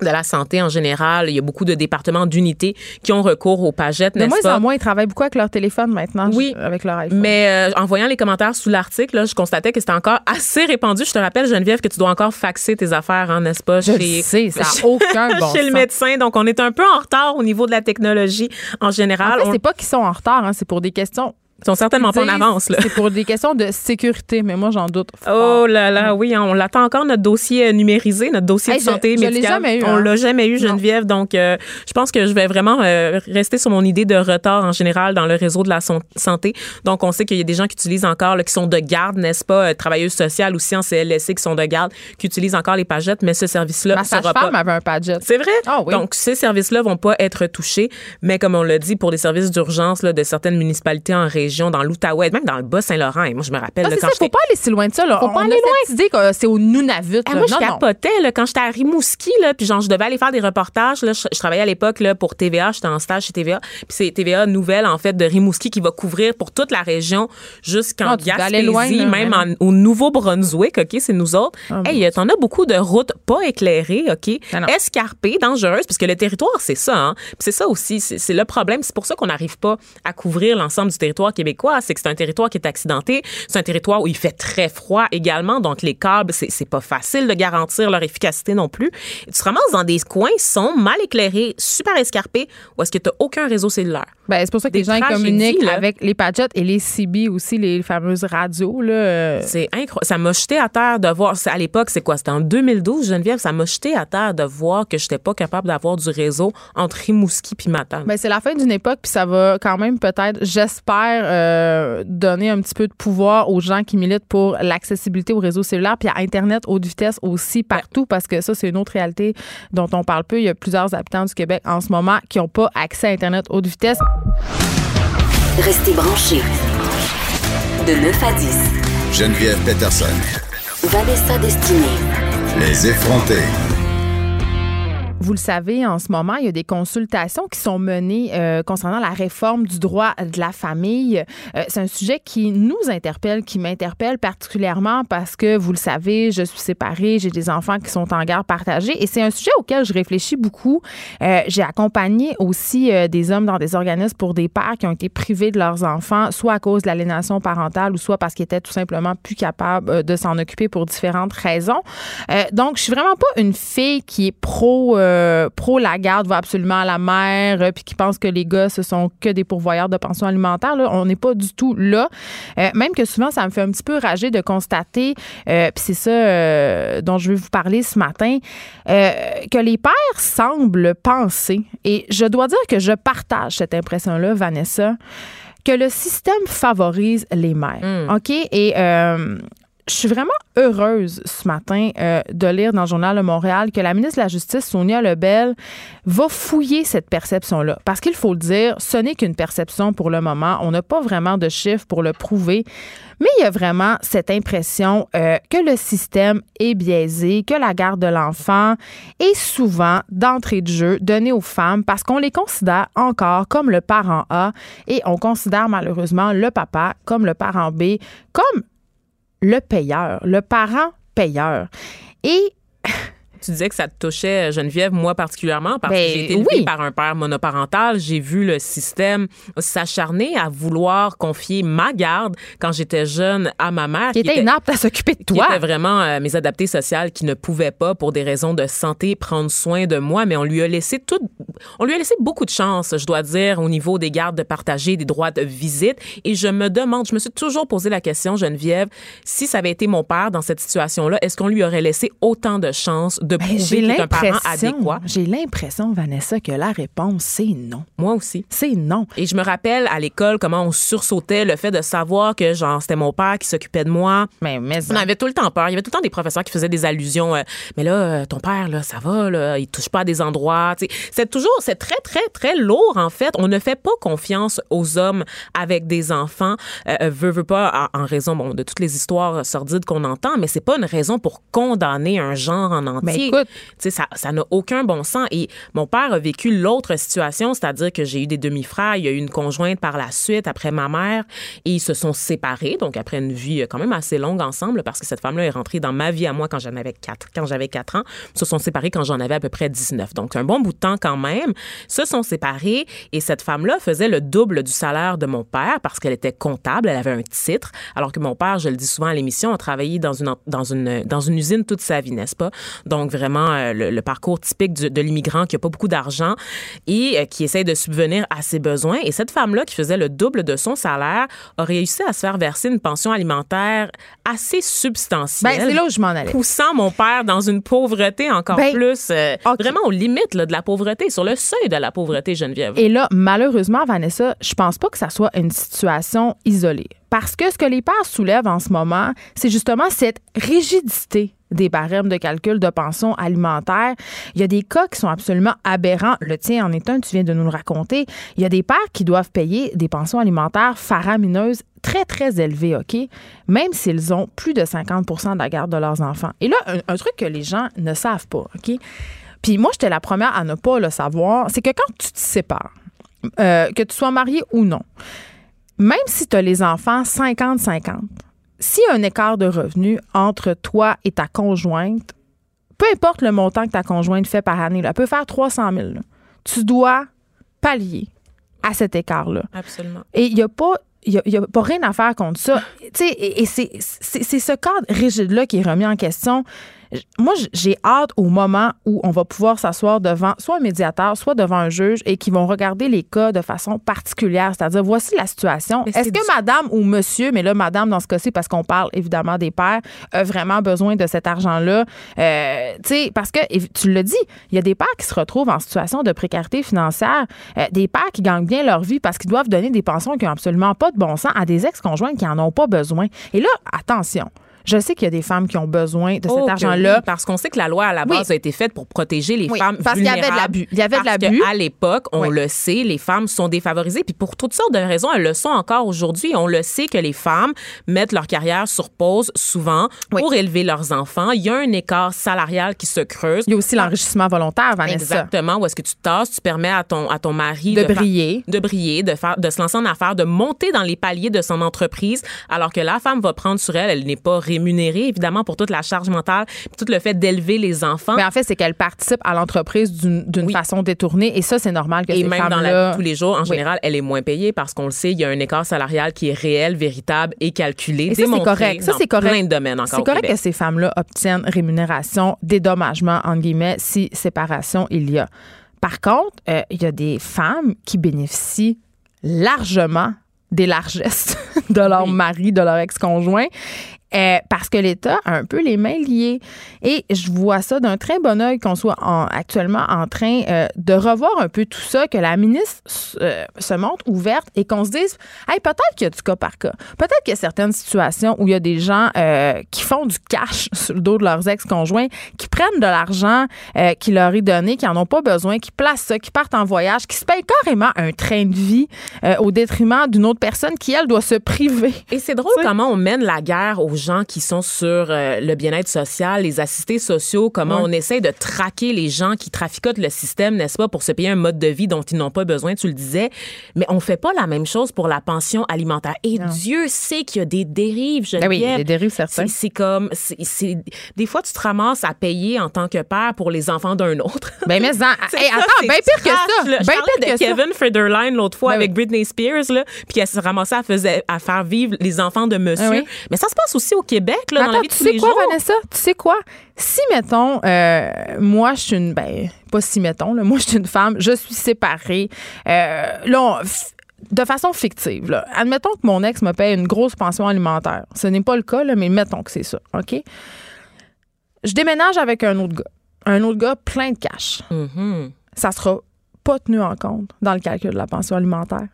de la santé en général, il y a beaucoup de départements d'unités qui ont recours aux Padgett, n'est-ce pas? De moins en moins, ils travaillent beaucoup avec leur téléphone maintenant, avec leur iPhone. Mais en voyant les commentaires sous l'article, là, je constatais que c'était encore assez répandu. Je te rappelle, Geneviève, que tu dois encore faxer tes affaires, hein, n'est-ce pas? Chez le médecin. Donc, on est un peu en retard au niveau de la technologie en général. En fait, c'est pas qu'ils sont en retard, hein, c'est pour des questions... Ils sont certainement pas en avance, là. C'est pour des questions de sécurité, mais moi, j'en doute. Oh là là, oui, on l'attend encore, notre dossier numérisé, notre dossier de santé médicale. On l'a jamais eu, Geneviève. Donc, je pense que je vais vraiment rester sur mon idée de retard en général dans le réseau de la santé. Donc, on sait qu'il y a des gens qui utilisent encore, là, qui sont de garde, n'est-ce pas, travailleuses sociales aussi en CLSC qui sont de garde, qui utilisent encore les Padgett, mais ce service-là ne sera pas. Ma sage-femme avait un Padgett. C'est vrai? Ah oui. Donc, ces services-là vont pas être touchés, mais comme on l'a dit, pour les services d'urgence là, de certaines municipalités en région, dans l'Outaouais, même dans le Bas-Saint-Laurent. Et moi, je me rappelle... Ah, c'est ça, faut pas aller si loin de ça. Là. Faut pas aller loin. Cette idée que c'est au Nunavut. Ah, là. Moi, je capotais là, quand j'étais à Rimouski, là, puis genre, je devais aller faire des reportages. Là. Je travaillais à l'époque là, pour TVA. J'étais en stage chez TVA. Puis c'est TVA Nouvelle, en fait, de Rimouski qui va couvrir pour toute la région jusqu'en Gaspésie, loin, là, même au Nouveau-Brunswick. OK, c'est nous autres. T'en as beaucoup de routes pas éclairées, OK, escarpées, dangereuses, parce que le territoire, c'est ça. Hein. Puis c'est ça aussi, c'est le problème. C'est pour ça qu'on n'arrive pas à couvrir l'ensemble du territoire québécois, c'est que c'est un territoire qui est accidenté, c'est un territoire où il fait très froid également, donc les câbles, c'est pas facile de garantir leur efficacité non plus. Tu te ramasses dans des coins qui sont mal éclairés, super escarpés, où est-ce que tu n'as aucun réseau cellulaire. Ben, c'est pour ça que les gens communiquent avec les Padgett et les CB aussi, les fameuses radios. Là. C'est incroyable. Ça m'a jeté à terre de voir, à l'époque, c'est quoi? C'était en 2012, Geneviève, ça m'a jeté à terre de voir que je n'étais pas capable d'avoir du réseau entre Rimouski puis Matane. Ben, c'est la fin d'une époque, puis ça va quand même peut-être, j'espère, donner un petit peu de pouvoir aux gens qui militent pour l'accessibilité au réseau cellulaire puis à Internet haute vitesse aussi partout, parce que ça, c'est une autre réalité dont on parle peu. Il y a plusieurs habitants du Québec en ce moment qui n'ont pas accès à Internet haute vitesse. Restez branchés. De 9 à 10. Geneviève Peterson. Vanessa Destinée. Les effrontés. Vous le savez, en ce moment, il y a des consultations qui sont menées concernant la réforme du droit de la famille. C'est un sujet qui nous interpelle, qui m'interpelle particulièrement parce que, vous le savez, je suis séparée, j'ai des enfants qui sont en garde partagée et c'est un sujet auquel je réfléchis beaucoup. J'ai accompagné aussi des hommes dans des organismes pour des pères qui ont été privés de leurs enfants, soit à cause de l'aliénation parentale ou soit parce qu'ils étaient tout simplement plus capables de s'en occuper pour différentes raisons. Donc, je suis vraiment pas une fille qui est pro la garde va absolument à la mère puis qui pense que les gars ce sont que des pourvoyeurs de pension alimentaire là, on n'est pas du tout là, même que souvent ça me fait un petit peu rager de constater puis c'est ça dont je vais vous parler ce matin, que les pères semblent penser, et je dois dire que je partage cette impression-là, Vanessa, que le système favorise les mères. OK? Et je suis vraiment heureuse ce matin de lire dans le Journal de Montréal que la ministre de la Justice, Sonia Lebel, va fouiller cette perception-là. Parce qu'il faut le dire, ce n'est qu'une perception pour le moment. On n'a pas vraiment de chiffres pour le prouver. Mais il y a vraiment cette impression que le système est biaisé, que la garde de l'enfant est souvent d'entrée de jeu donnée aux femmes parce qu'on les considère encore comme le parent A et on considère malheureusement le papa comme le parent B, comme le payeur, le parent payeur. Et tu disais que ça te touchait, Geneviève, moi particulièrement, parce que j'ai été élevée par un père monoparental. J'ai vu le système s'acharner à vouloir confier ma garde quand j'étais jeune à ma mère. Qui était inapte à s'occuper de toi. Qui était vraiment mes adaptées sociales qui ne pouvaient pas, pour des raisons de santé, prendre soin de moi. Mais on lui a laissé beaucoup de chance, je dois dire, au niveau des gardes partagées, des droits de visite. Et je me suis toujours posé la question, Geneviève, si ça avait été mon père dans cette situation-là, est-ce qu'on lui aurait laissé autant de chance de prouver qu'il est un parent adéquat? J'ai l'impression, Vanessa, que la réponse, c'est non. Moi aussi. C'est non. Et je me rappelle à l'école comment on sursautait le fait de savoir que, genre, c'était mon père qui s'occupait de moi. Mais on avait tout le temps peur. Il y avait tout le temps des professeurs qui faisaient des allusions. Mais là, ton père, là, ça va, là, il touche pas à des endroits. T'sais, c'est très, très, très lourd, en fait. On ne fait pas confiance aux hommes avec des enfants. Veut pas, en raison de toutes les histoires sordides qu'on entend, mais c'est pas une raison pour condamner un genre en entier. Écoute, ça n'a aucun bon sens. Et mon père a vécu l'autre situation, c'est-à-dire que j'ai eu des demi-frères, il y a eu une conjointe par la suite après ma mère et ils se sont séparés, donc après une vie quand même assez longue ensemble, parce que cette femme-là est rentrée dans ma vie à moi quand j'avais 4 ans. Ils se sont séparés quand j'en avais à peu près 19. Donc un bon bout de temps quand même. Ils se sont séparés et cette femme-là faisait le double du salaire de mon père parce qu'elle était comptable, elle avait un titre, alors que mon père, je le dis souvent à l'émission, a travaillé dans une usine toute sa vie, n'est-ce pas? Donc, vraiment, le parcours typique de l'immigrant qui n'a pas beaucoup d'argent et qui essaie de subvenir à ses besoins. Et cette femme-là, qui faisait le double de son salaire, a réussi à se faire verser une pension alimentaire assez substantielle. C'est là où je m'en allais. Poussant mon père dans une pauvreté encore plus. Okay. Vraiment aux limites là, de la pauvreté, sur le seuil de la pauvreté, Geneviève. Et là, malheureusement, Vanessa, je pense pas que ça soit une situation isolée. Parce que ce que les pères soulèvent en ce moment, c'est justement cette rigidité des barèmes de calcul de pension alimentaire. Il y a des cas qui sont absolument aberrants. Le tien en est un, tu viens de nous le raconter. Il y a des pères qui doivent payer des pensions alimentaires faramineuses, très, très élevées, OK? Même s'ils ont plus de 50% de la garde de leurs enfants. Et là, un truc que les gens ne savent pas, OK? Puis moi, j'étais la première à ne pas le savoir, c'est que quand tu te sépares, que tu sois marié ou non, même si tu as les enfants 50-50, s'il y a un écart de revenus entre toi et ta conjointe, peu importe le montant que ta conjointe fait par année, là, elle peut faire 300 000, là, tu dois pallier à cet écart-là. Absolument. Et il n'y a pas... Il n'y a pas rien à faire contre ça. Et c'est ce cadre rigide-là qui est remis en question. Moi, j'ai hâte au moment où on va pouvoir s'asseoir devant soit un médiateur, soit devant un juge et qui vont regarder les cas de façon particulière. C'est-à-dire, voici la situation. Est-ce que madame ou monsieur, mais là, madame dans ce cas-ci, parce qu'on parle évidemment des pères, a vraiment besoin de cet argent-là? Parce que, tu le dis, il y a des pères qui se retrouvent en situation de précarité financière, des pères qui gagnent bien leur vie parce qu'ils doivent donner des pensions qui n'ont absolument pas de bon sens à des ex-conjointes qui n'en ont pas besoin. Et là, attention, Je sais qu'il y a des femmes qui ont besoin de cet argent-là. Oui, parce qu'on sait que la loi, à la base, a été faite pour protéger les femmes vulnérables. Parce qu'il y avait de l'abus. Il y avait de l'abus. À l'époque, on le sait, les femmes sont défavorisées. Puis pour toutes sortes de raisons, elles le sont encore aujourd'hui. On le sait que les femmes mettent leur carrière sur pause souvent pour élever leurs enfants. Il y a un écart salarial qui se creuse. Il y a aussi l'enrichissement volontaire, Vanessa. Exactement. Où est-ce que tu tasses, tu permets à ton mari de briller, de se lancer en affaires, de monter dans les paliers de son entreprise, alors que la femme va prendre sur elle. Elle n'est pas rémunérée, évidemment, pour toute la charge mentale, tout le fait d'élever les enfants. Mais en fait, c'est qu'elle participe à l'entreprise d'une façon détournée, et ça, c'est normal que ces femmes-là... Et même dans la vie de tous les jours, en général, elle est moins payée parce qu'on le sait, il y a un écart salarial qui est réel, véritable et calculé, et démontré dans plein de domaines encore au Québec. C'est correct que ces femmes-là obtiennent rémunération, dédommagement, entre guillemets, si séparation il y a. Par contre, il y a des femmes qui bénéficient largement des largesses de leur mari, de leur ex-conjoint, parce que l'État a un peu les mains liées. Et je vois ça d'un très bon œil qu'on soit actuellement en train de revoir un peu tout ça, que la ministre se montre ouverte et qu'on se dise « Hey, peut-être qu'il y a du cas par cas. Peut-être qu'il y a certaines situations où il y a des gens qui font du cash sur le dos de leurs ex-conjoints, qui prennent de l'argent qui leur est donné, qui n'en ont pas besoin, qui placent ça, qui partent en voyage, qui se payent carrément un train de vie au détriment d'une autre personne qui, elle, doit se priver. » Et c'est drôle comment on mène la guerre aux gens qui sont sur le bien-être social, les assistés sociaux, comment on essaie de traquer les gens qui traficotent le système, n'est-ce pas, pour se payer un mode de vie dont ils n'ont pas besoin, tu le disais. Mais on fait pas la même chose pour la pension alimentaire. Et Dieu sait qu'il y a des dérives, Geneviève. Oui, des dérives certaines. C'est comme, des fois, tu te ramasses à payer en tant que père pour les enfants d'un autre. Ben, mais attends, bien pire que ça. Je parlais de Kevin Federline l'autre fois avec Britney Spears, là, puis elle se ramassait à faire vivre les enfants de monsieur. Oui. Mais ça se passe aussi au Québec, là, dans la vie de tous les jours. Vanessa? Tu sais quoi? Si, mettons, moi, je suis une... Ben, pas si, mettons. Là, moi, je suis une femme. Je suis séparée. De façon fictive, là. Admettons que mon ex me paye une grosse pension alimentaire. Ce n'est pas le cas, là, mais mettons que c'est ça. OK? Je déménage avec un autre gars. Un autre gars plein de cash. Mm-hmm. Ça sera pas tenu en compte dans le calcul de la pension alimentaire.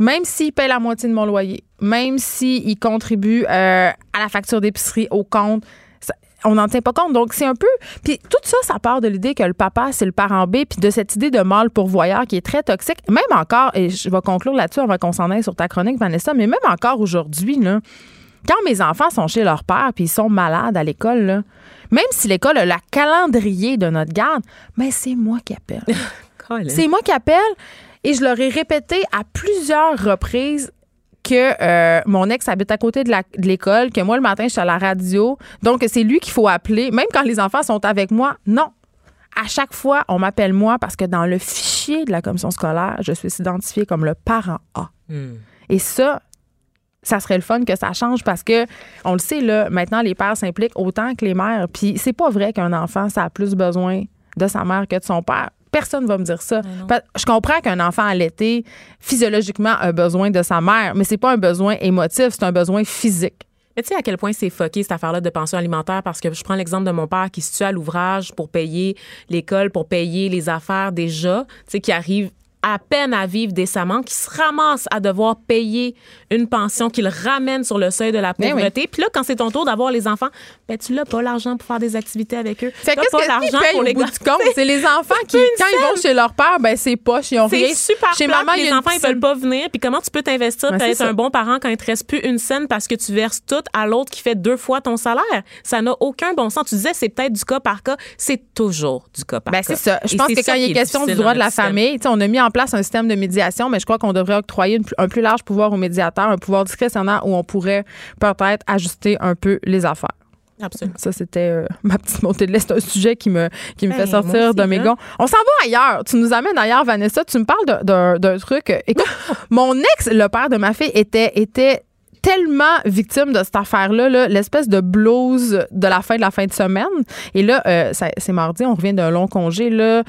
Même s'il paye la moitié de mon loyer, même s'il contribue à la facture d'épicerie, au compte, ça, on n'en tient pas compte. Donc, c'est un peu... Puis tout ça, ça part de l'idée que le papa, c'est le parent B, puis de cette idée de mâle pourvoyeur qui est très toxique. Même encore, et je vais conclure là-dessus avant qu'on s'en aille sur ta chronique, Vanessa, mais même encore aujourd'hui, là, quand mes enfants sont chez leur père puis ils sont malades à l'école, là, même si l'école a le calendrier de notre garde, mais c'est moi qui appelle. C'est moi qui appelle... Et je leur ai répété à plusieurs reprises que mon ex habite à côté de l'école, que moi, le matin, je suis à la radio. Donc, c'est lui qu'il faut appeler, même quand les enfants sont avec moi. Non. À chaque fois, on m'appelle moi parce que dans le fichier de la commission scolaire, je suis identifiée comme le parent A. Mmh. Et ça serait le fun que ça change parce que, on le sait, là, maintenant, les pères s'impliquent autant que les mères. Puis, c'est pas vrai qu'un enfant, ça a plus besoin de sa mère que de son père. Personne ne va me dire ça. Je comprends qu'un enfant allaité, physiologiquement, a besoin de sa mère, mais c'est pas un besoin émotif, c'est un besoin physique. Mais tu sais à quel point c'est fucké, cette affaire-là de pension alimentaire, parce que je prends l'exemple de mon père qui se tue à l'ouvrage pour payer l'école, pour payer les affaires déjà, tu sais, qui arrive à peine à vivre décemment, qui se ramasse à devoir payer une pension qu'il ramène sur le seuil de la pauvreté. Puis là, quand c'est ton tour d'avoir les enfants, ben tu n'as pas l'argent pour faire des activités avec eux. Fait qu'est-ce que l'argent pour les gars? C'est les enfants qui, quand ils vont chez leur père, ben c'est poche, ils ont rien. C'est super chez maman, les enfants, ils veulent pas venir. Puis comment tu peux t'investir pour être un bon parent quand il te reste plus une scène parce que tu verses tout à l'autre qui fait 2 fois ton salaire? Ça n'a aucun bon sens. Tu disais, c'est peut-être du cas par cas. C'est toujours du cas par cas. Ben c'est ça. Je pense que quand il est question du droit de la famille, on a mis en place un système de médiation, mais je crois qu'on devrait octroyer un plus large pouvoir aux médiateurs, un pouvoir discrétionnaire où on pourrait peut-être ajuster un peu les affaires. Absolument. Ça, c'était ma petite montée de lait. C'est un sujet qui me fait sortir aussi, de mes gonds. On s'en va ailleurs. Tu nous amènes ailleurs, Vanessa. Tu me parles d'un truc. Écoute, mon ex, le père de ma fille, était tellement victime de cette affaire-là, là, l'espèce de blues de la fin de semaine. Et là, c'est mardi, on revient d'un long congé. Là,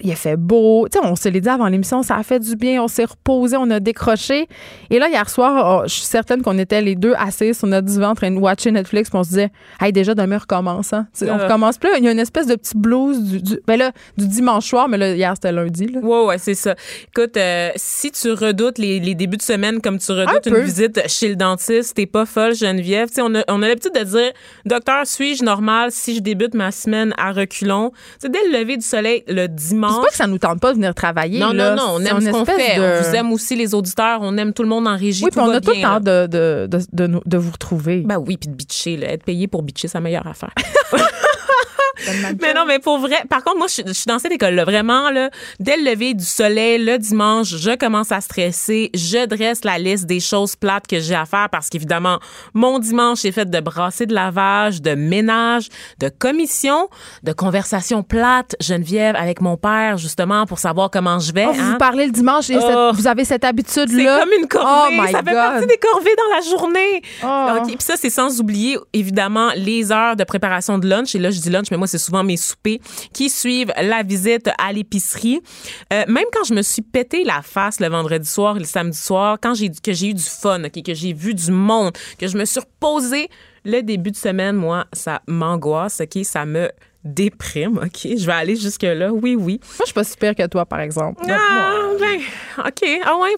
il a fait beau. Tu sais, on se l'est dit avant l'émission, ça a fait du bien, on s'est reposé, on a décroché. Et là, hier soir, je suis certaine qu'on était les deux assis sur notre divan en train de watcher Netflix, puis on se disait, hey, déjà, demain, recommence. Hein? On recommence plus. Il y a une espèce de petit blues du dimanche soir, mais là, hier, c'était lundi. Là. Ouais, c'est ça. Écoute, si tu redoutes les débuts de semaine comme tu redoutes une visite chez le dentiste, t'es pas folle, Geneviève. Tu sais, on a l'habitude de dire, docteur, suis-je normal si je débute ma semaine à reculons? Tu sais, dès le lever du soleil, le dimanche. C'est pas que ça nous tente pas de venir travailler. Non, on aime ce qu'on fait. On vous aime aussi, les auditeurs. On aime tout le monde en régie. Oui, puis on a tout le temps de vous retrouver. Ben oui, puis de bitcher. Là. Être payé pour bitcher, c'est la meilleure affaire. Mais non, mais pour vrai. Par contre, moi, je suis dans cette école-là. Vraiment, là, dès le lever du soleil, le dimanche, je commence à stresser. Je dresse la liste des choses plates que j'ai à faire parce qu'évidemment, mon dimanche est fait de brasser de lavage, de ménage, de commission, de conversation plate, Geneviève, avec mon père, justement, pour savoir comment je vais. Oh, vous parlez le dimanche et vous avez cette habitude-là. C'est comme une corvée. Ça fait partie des corvées dans la journée. Oh. Okay. Puis ça, c'est sans oublier, évidemment, les heures de préparation de lunch. Et là, je dis lunch, mais moi, c'est souvent mes soupers qui suivent la visite à l'épicerie. Même quand je me suis pété la face le vendredi soir et le samedi soir, quand j'ai eu du fun, okay, que j'ai vu du monde, que je me suis reposée, le début de semaine, moi, ça m'angoisse, okay, ça me déprime, OK? Je vais aller jusque-là, oui. Moi, je suis pas si pire que toi, par exemple.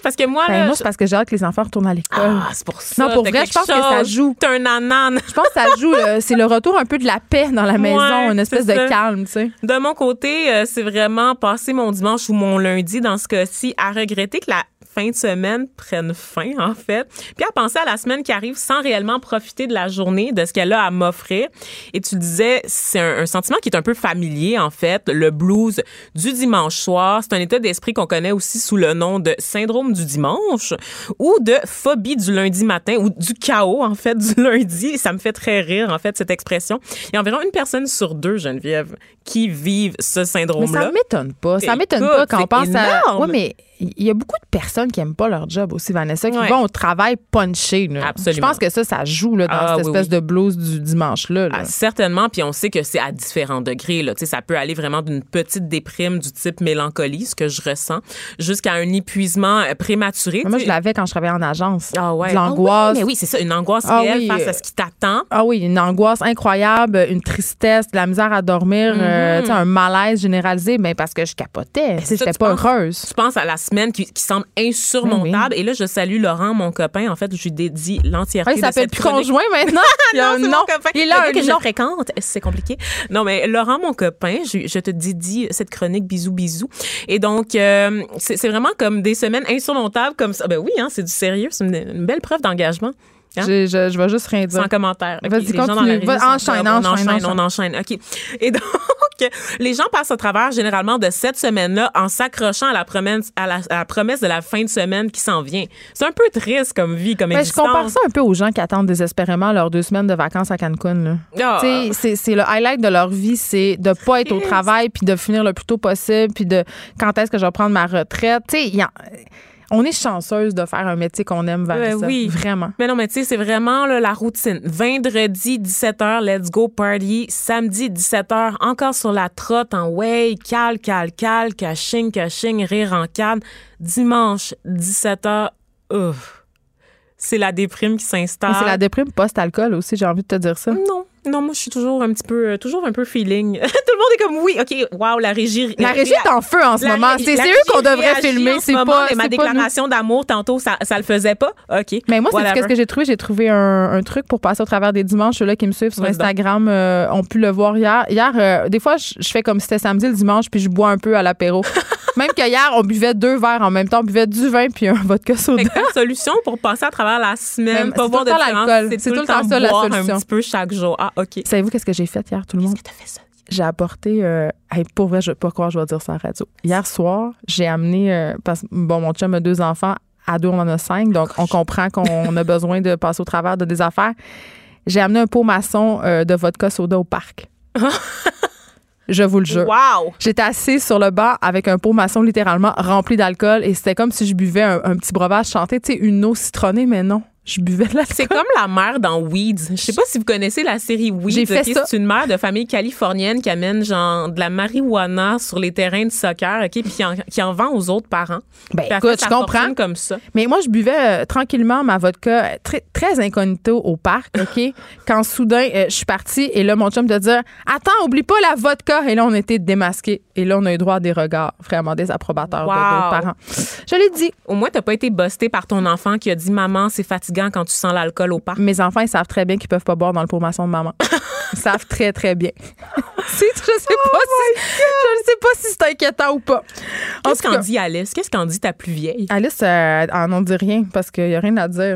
Parce que moi... moi, c'est parce que j'ai hâte que les enfants retournent à l'école. Ah, c'est pour ça. Non, pour vrai, je pense que ça joue. T'es un anan. Je pense que ça joue, c'est le retour un peu de la paix dans la maison, une espèce de calme, tu sais. De mon côté, c'est vraiment passer mon dimanche ou mon lundi, dans ce cas-ci, à regretter que la fin de semaine prenne fin, en fait, puis à penser à la semaine qui arrive sans réellement profiter de la journée, de ce qu'elle a à m'offrir. Et tu disais, c'est un sentiment qui est un peu familier, en fait, le blues du dimanche soir. C'est un état d'esprit qu'on connaît aussi sous le nom de syndrome du dimanche ou de phobie du lundi matin ou du chaos, en fait, du lundi. Ça me fait très rire, en fait, cette expression. Il y a environ 1 personne sur 2, Geneviève, qui vivent ce syndrome-là. Mais ça m'étonne pas. Ça m'étonne pas quand on pense à... Ouais, mais il y a beaucoup de personnes qui n'aiment pas leur job aussi, Vanessa, qui vont au travail punché. Absolument. Je pense que ça joue là, dans cette espèce de blues du dimanche-là. Là. Ah, certainement, puis on sait que c'est à différents degrés. Là. Ça peut aller vraiment d'une petite déprime du type mélancolie, ce que je ressens, jusqu'à un épuisement prématuré. Mais moi, je l'avais quand je travaillais en agence. De l'angoisse. Mais oui, c'est ça, une angoisse réelle face à ce qui t'attend. Ah oui, une angoisse incroyable, une tristesse, de la misère à dormir, un malaise généralisé, mais parce que je capotais. Je n'étais pas heureuse. Tu penses à la semaine qui semble insurmontable. Oui. Et là, je salue Laurent, mon copain. En fait, je lui dédie l'entièreté de cette chronique. Il s'appelle plus conjoint maintenant. Non, c'est mon copain. Il a un que je fréquente. C'est compliqué. Non, mais Laurent, mon copain, je te dédie cette chronique. Bisous, bisous. Et donc, c'est vraiment comme des semaines insurmontables comme ça. Ben oui, c'est du sérieux. C'est une belle preuve d'engagement. Hein? Je vais juste rien dire. Sans commentaire. Okay. Vas-y, continue. On enchaîne. OK. Et donc, les gens passent au travers généralement de cette semaine-là en s'accrochant à la promesse de la fin de semaine qui s'en vient. C'est un peu triste comme vie, comme existence. Je compare ça un peu aux gens qui attendent désespérément leurs 2 semaines de vacances à Cancun. Là. Oh. C'est le highlight de leur vie, c'est de ne pas être au travail puis de finir le plus tôt possible puis de quand est-ce que je vais prendre ma retraite. On est chanceuse de faire un métier qu'on aime, Vanessa. Oui, vraiment. Mais non, mais tu sais, c'est vraiment là, la routine. Vendredi, 17h, let's go party. Samedi, 17h, encore sur la trotte en way, cale, caching, rire en canne. Dimanche, 17h, c'est la déprime qui s'installe. Mais c'est la déprime post-alcool aussi, j'ai envie de te dire ça. Non, moi, je suis toujours un petit peu, toujours un peu feeling. Tout le monde est comme, oui, OK, wow, la régie. La régie est en feu en ce moment. C'est eux qu'on devrait filmer. C'est pas. Ma déclaration d'amour, tantôt, ça le faisait pas. OK. Mais moi, c'est ce que j'ai trouvé. J'ai trouvé un truc pour passer au travers des dimanches. Ceux-là qui me suivent sur Instagram ont pu le voir hier. Hier, des fois, je fais comme si c'était samedi le dimanche, puis je bois un peu à l'apéro. Même qu'hier, on buvait 2 verres en même temps. On buvait du vin puis un vodka soda. C'est une solution pour passer à travers la semaine, pas boire de l'alcool. C'est tout le temps ça, la solution. Un petit peu chaque jour. Ah, OK. Savez-vous qu'est-ce que j'ai fait hier, tout le monde? Qu'est-ce que t'as fait ça? J'ai apporté... pour vrai, je ne peux pas croire je vais dire ça à la radio. Hier soir, j'ai amené... parce que mon chum a 2 enfants. À 2, on en a 5. Donc, on comprend qu'on a besoin de passer au travers de des affaires. J'ai amené un pot maçon de vodka soda au parc. Je vous le jure. Wow! J'étais assise sur le banc avec un pot maçon littéralement rempli d'alcool et c'était comme si je buvais un petit breuvage chanté. Tu sais, une eau citronnée, mais non. Je buvais de l'alcool. C'est comme la mère dans Weeds. Je sais pas si vous connaissez la série Weeds. J'ai fait ça. C'est une mère de famille californienne qui amène genre de la marijuana sur les terrains de soccer, OK, puis qui en vend aux autres parents. Ben écoute, je comprends comme ça. Mais moi je buvais tranquillement ma vodka très très incognito au parc, OK, quand soudain je suis partie et là mon chum de dire "Attends, oublie pas la vodka" et là on était démasqués et là on a eu droit à des regards vraiment désapprobateurs de d'autres parents. Je l'ai dit. Au moins t'as pas été busté par ton enfant qui a dit "Maman, c'est fatigant quand tu sens l'alcool au parc." Mes enfants, ils savent très bien qu'ils peuvent pas boire dans le pot-maçon de maman. Ils savent très, très bien. Je ne sais pas si c'est inquiétant ou pas. Qu'est-ce qu'en dit Alice? Qu'est-ce qu'en dit ta plus vieille? Alice, elle n'en dit rien parce qu'il n'y a rien à dire.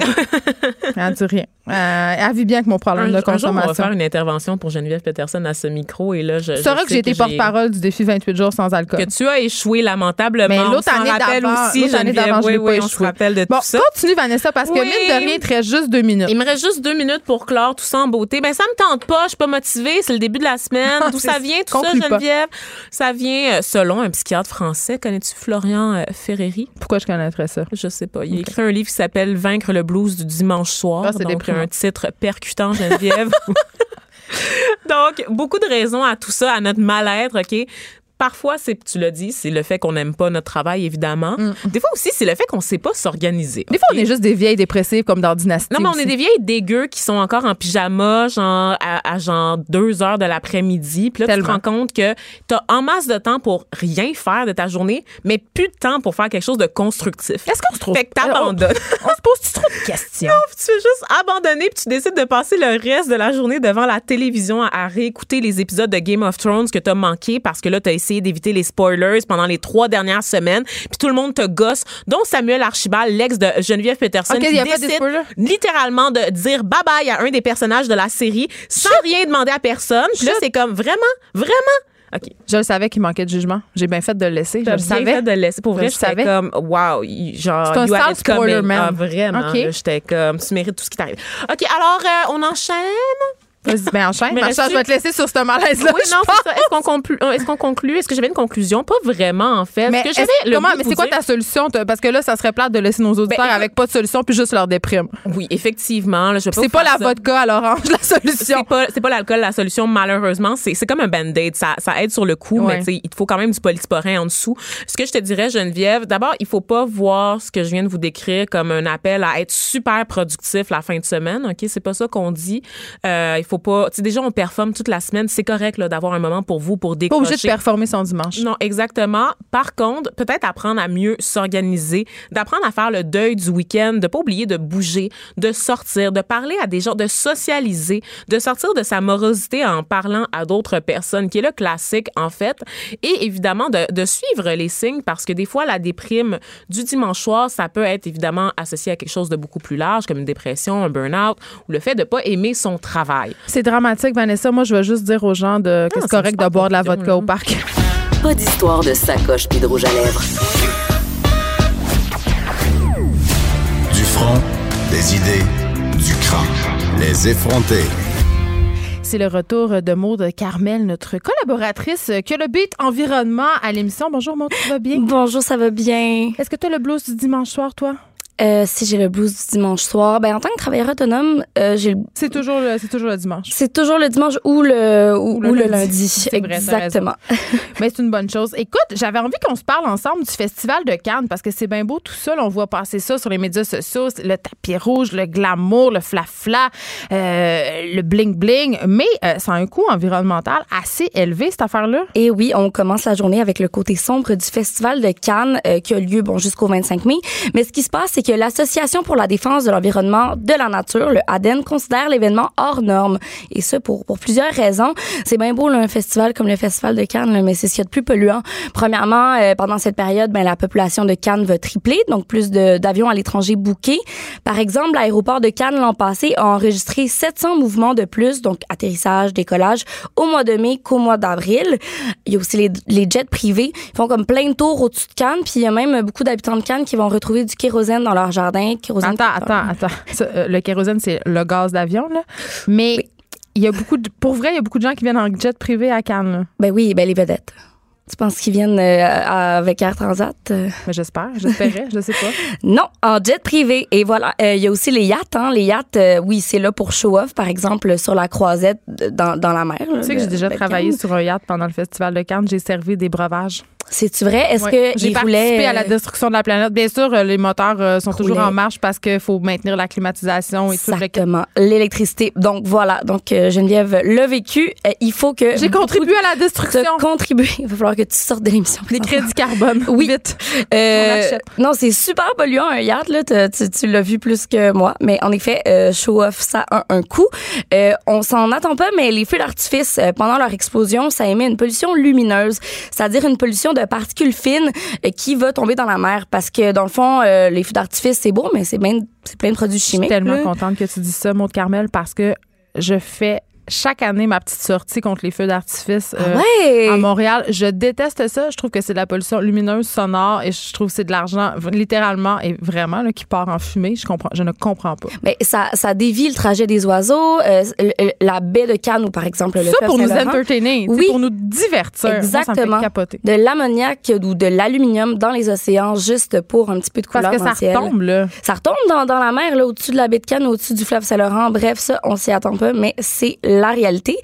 Elle n'en dit rien. Elle vit bien avec mon problème de consommation. Un jour, on va faire une intervention pour Geneviève Peterson à ce micro. Et là, je c'est vrai que j'ai été porte-parole du défi 28 jours sans alcool. Que tu as échoué lamentablement. Mais l'autre année d'avant, je l'ai pas échoué. On se rappelle de tout ça. Continue, Vanessa, parce que mine de rien, il te reste juste 2 minutes. Il me reste juste 2 minutes pour clore tout ça en beauté. Ben, ça me tente pas. Je suis pas motivée. C'est le début de la semaine. D'où ça vient, tout ça, Geneviève? Ça vient, selon un psychiatre français. Connais-tu Florian Ferreri? Pourquoi je connaîtrais ça? Je sais pas. Il a écrit un livre qui s'appelle « Vaincre le blues du dimanche soir ». Un titre percutant, Geneviève. Donc, beaucoup de raisons à tout ça, à notre mal-être, OK? Parfois, c'est, tu l'as dit, c'est le fait qu'on n'aime pas notre travail, évidemment. Des fois aussi, c'est le fait qu'on ne sait pas s'organiser. Okay? Des fois, on est juste des vieilles dépressives, comme dans Dynastie. Non, mais on est des vieilles dégueux qui sont encore en pyjama, genre, à genre 2 heures de l'après-midi. Puis là, tu te rends compte que t'as en masse de temps pour rien faire de ta journée, mais plus de temps pour faire quelque chose de constructif. Est-ce qu'on se trouve... Fait que t'abandonnes. On se pose trop de questions. Non, tu veux juste abandonner, puis tu décides de passer le reste de la journée devant la télévision à réécouter les épisodes de Game of Thrones que t'as manqué parce que là, t'as essayé d'éviter les spoilers pendant les 3 dernières semaines. Puis tout le monde te gosse, dont Samuel Archibald, l'ex de Geneviève Peterson, qui décide littéralement de dire bye-bye à un des personnages de la série sans rien demander à personne. Puis là, c'est comme vraiment... Okay. Je le savais qu'il manquait de jugement. J'ai bien fait de le laisser. J'ai bien fait de le laisser. Pour vrai, j'étais comme, wow, genre, c'est un sale spoiler, man. Ah, vraiment, okay. Là, j'étais comme, tu mérites tout ce qui t'arrive. OK, alors, on enchaîne? Vas-y, ben enchaîne. Je vais te laisser sur ce malaise-là. Oui, non, c'est ça. Est-ce qu'on conclut? Est-ce que j'avais une conclusion? Pas vraiment, en fait. Mais c'est quoi ta solution? Parce que là, ça serait plate de laisser nos auditeurs avec pas de solution puis juste leur déprime. Oui, effectivement. Là, c'est pas la vodka à l'orange, la solution. C'est pas l'alcool, la solution, malheureusement. C'est comme un band-aid. Ça aide sur le coup, mais tu sais, il faut quand même du polysporin en dessous. Ce que je te dirais, Geneviève, d'abord, il faut pas voir ce que je viens de vous décrire comme un appel à être super productif la fin de semaine. OK? C'est pas ça qu'on dit. Faut pas, tu sais, déjà on performe toute la semaine, c'est correct là, d'avoir un moment pour vous, pour décrocher. Pas obligé de performer son dimanche. Non, exactement. Par contre, peut-être apprendre à mieux s'organiser, d'apprendre à faire le deuil du week-end, de pas oublier de bouger, de sortir, de parler à des gens, de socialiser, de sortir de sa morosité en parlant à d'autres personnes, qui est le classique en fait, et évidemment de suivre les signes, parce que des fois la déprime du dimanche soir, ça peut être évidemment associé à quelque chose de beaucoup plus large, comme une dépression, un burn-out, ou le fait de pas aimer son travail. C'est dramatique, Vanessa. Moi, je veux juste dire aux gens que c'est correct de boire de la vodka au parc. Pas d'histoire de sacoche puis de rouge à lèvres. Du front, des idées, du crâne. Les effrontés. C'est le retour de Maude Carmel, notre collaboratrice QUB environnement à l'émission. Bonjour, Maude, ça va bien? Bonjour, ça va bien. Est-ce que tu as le blues du dimanche soir, toi? Si j'ai le blues du dimanche soir, en tant que travailleur autonome, c'est toujours le dimanche. C'est toujours le dimanche ou le lundi. C'est vrai, exactement. Mais c'est une bonne chose. Écoute, j'avais envie qu'on se parle ensemble du Festival de Cannes parce que c'est bien beau tout seul. On voit passer ça sur les médias sociaux, le tapis rouge, le glamour, le flafla, le bling bling, mais ça a un coût environnemental assez élevé cette affaire-là. Et oui, on commence la journée avec le côté sombre du Festival de Cannes qui a lieu jusqu'au 25 mai. Mais ce qui se passe, c'est que l'Association pour la défense de l'environnement de la nature, le ADEN, considère l'événement hors norme. Et ça, pour plusieurs raisons. C'est bien beau, un festival comme le Festival de Cannes, mais c'est ce qu'il y a de plus polluant. Premièrement, pendant cette période, la population de Cannes va tripler, donc plus d'avions à l'étranger bookés. Par exemple, l'aéroport de Cannes l'an passé a enregistré 700 mouvements de plus, donc atterrissage, décollage, au mois de mai qu'au mois d'avril. Il y a aussi les jets privés. Ils font comme plein de tours au-dessus de Cannes, puis il y a même beaucoup d'habitants de Cannes qui vont retrouver du kérosène dans leur jardin. Attends. Le kérosène, c'est le gaz d'avion, là. Mais il y a beaucoup de gens qui viennent en jet privé à Cannes. Là. Ben oui, les vedettes. Tu penses qu'ils viennent avec Air Transat? J'espérais, je ne sais pas. Non, en jet privé. Et voilà, il y a aussi les yachts. Hein. Les yachts, oui, c'est là pour show-off, par exemple, sur la Croisette, dans la mer. Là, tu sais que j'ai déjà travaillé sur un yacht pendant le Festival de Cannes. J'ai servi des breuvages. C'est-tu vrai? Est-ce que j'ai participé à la destruction de la planète? Bien sûr, les moteurs sont toujours en marche parce qu'il faut maintenir la climatisation et tout. Exactement. L'électricité. Donc, voilà. Donc, Geneviève l'a vécu. Il faut que... J'ai contribué à la destruction. Il va falloir que tu sortes de l'émission. Les crédits carbone. Oui. Vite. Non, c'est super polluant, un yacht. Là. Tu l'as vu plus que moi. Mais en effet, show-off, ça a un coût. On s'en attend pas, mais les feux d'artifice, pendant leur explosion, ça émet une pollution lumineuse. C'est-à-dire une pollution de particules fines qui va tomber dans la mer. Parce que, dans le fond, les feux d'artifice, c'est beau, mais c'est plein de produits chimiques. Je suis tellement contente que tu dises ça, Maude Carmel, parce que je fais chaque année ma petite sortie contre les feux d'artifice à Montréal. Je déteste ça. Je trouve que c'est de la pollution lumineuse, sonore, et je trouve que c'est de l'argent littéralement et vraiment là, qui part en fumée. Je ne comprends pas. Mais ça dévie le trajet des oiseaux. La baie de Cannes, ou par exemple le fleuve Saint-Laurent. Ça pour nous entertainer, oui, pour nous divertir. Exactement. Moi, ça me fait capoter. De l'ammoniac ou de l'aluminium dans les océans juste pour un petit peu de couleur dans le ciel. Parce que ça retombe là. Ça retombe dans la mer là, au-dessus de la baie de Cannes, au-dessus du fleuve Saint-Laurent. Bref, ça, on s'y attend pas, mais c'est la réalité.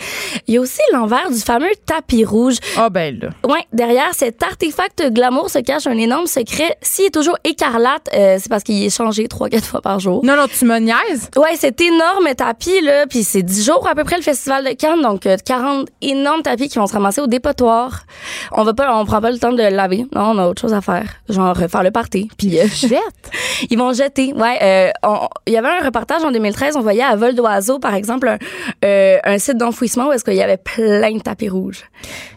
Il y a aussi l'envers du fameux tapis rouge. Ah ben là. Ouais, derrière cet artefact glamour se cache un énorme secret. S'il est toujours écarlate, c'est parce qu'il est changé 3-4 fois par jour. Non, tu me niaises? Ouais, cet énorme tapis là, puis c'est 10 jours à peu près le Festival de Cannes, donc 40 énormes tapis qui vont se ramasser au dépotoir. On prend pas le temps de le laver. Non, on a autre chose à faire. Genre faire le party. Puis jette. Ils vont jeter. Ouais, il y avait un reportage en 2013, on voyait à vol d'oiseau par exemple un site d'enfouissement où est-ce qu'il y avait plein de tapis rouges.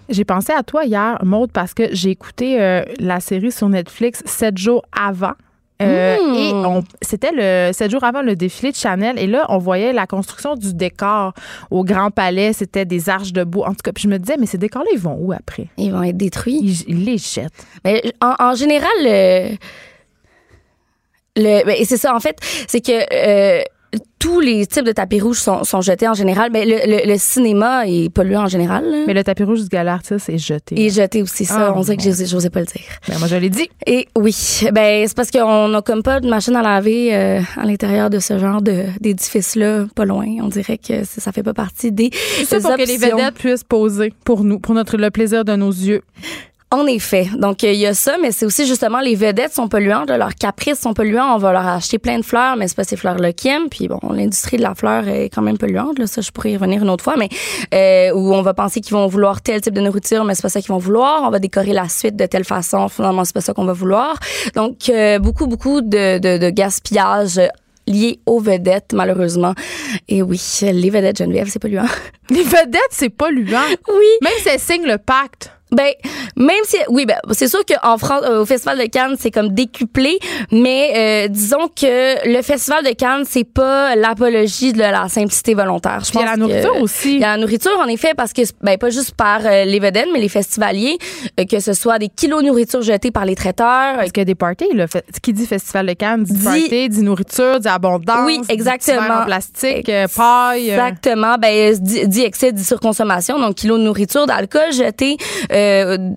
J'ai pensé à toi hier, Maude, parce que j'ai écouté la série sur Netflix 7 jours avant. Et c'était 7 jours avant le défilé de Chanel, et là on voyait la construction du décor au Grand Palais. C'était des arches de bois, en tout cas. Puis je me disais, mais ces décors-là, ils vont où après? Ils vont être détruits. Ils les jettent. Mais en général, c'est ça en fait, c'est que tous les types de tapis rouges sont jetés en général. Mais le cinéma est pollué en général. Là. Mais le tapis rouge du gala artiste est jeté. Il est jeté aussi, ça. On dirait que j'osais pas le dire. Ben, moi, je l'ai dit. Et oui. Ben, c'est parce qu'on n'a comme pas de machine à laver à l'intérieur de ce genre d'édifice-là, pas loin. On dirait que ça fait pas partie des options. C'est pour que les vedettes puissent poser pour nous, pour le plaisir de nos yeux. En effet. Donc, il y a ça, mais c'est aussi justement les vedettes sont polluantes, leurs caprices sont polluants. On va leur acheter plein de fleurs, mais c'est pas ces fleurs-là qu'ils aiment. Puis bon, l'industrie de la fleur est quand même polluante. Là, ça, je pourrais y revenir une autre fois, mais où on va penser qu'ils vont vouloir tel type de nourriture, mais c'est pas ça qu'ils vont vouloir. On va décorer la suite de telle façon. Finalement, c'est pas ça qu'on va vouloir. Donc, beaucoup de gaspillage lié aux vedettes, malheureusement. Et oui, les vedettes, Geneviève, c'est polluant. Les vedettes, c'est polluant. Oui. Même si elles signent le pacte. Ben, même si... Oui, ben c'est sûr qu'en France, au Festival de Cannes, c'est comme décuplé, mais disons que le Festival de Cannes, c'est pas l'apologie de la simplicité volontaire. Je pense qu'il y a la nourriture aussi. Il y a la nourriture, en effet, parce que, ben pas juste par les vedettes, mais les festivaliers, que ce soit des kilos de nourriture jetée par les traiteurs. Parce qu'il y a des parties, là. Qui dit Festival de Cannes, dit parties, dit nourriture, dit abondance. Oui, exactement. Dit en plastique, paille. Exactement. Ben, dit excès, dit surconsommation, donc kilos de nourriture, d'alcool jeté,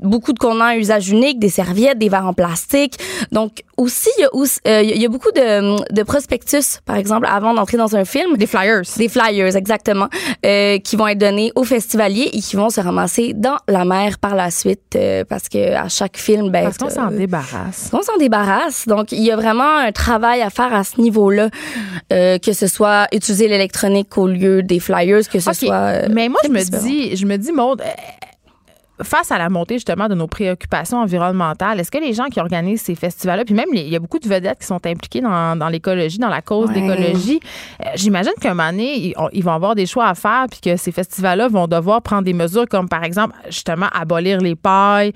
beaucoup de contenants à usage unique, des serviettes, des verres en plastique. Donc aussi, il y a beaucoup de prospectus, par exemple, avant d'entrer dans un film. Des flyers. Des flyers, exactement, qui vont être donnés aux festivaliers et qui vont se ramasser dans la mer par la suite, parce que à chaque film, ben, parce qu'on s'en débarrasse. On s'en débarrasse. Donc il y a vraiment un travail à faire à ce niveau-là, que ce soit utiliser l'électronique au lieu des flyers, que ce soit. Mais moi, je me dis, Maude, face à la montée justement de nos préoccupations environnementales, est-ce que les gens qui organisent ces festivals-là, puis même il y a beaucoup de vedettes qui sont impliquées dans l'écologie, dans la cause d'écologie, j'imagine qu'à un moment donné, ils vont avoir des choix à faire, puis que ces festivals-là vont devoir prendre des mesures comme par exemple justement abolir les pailles,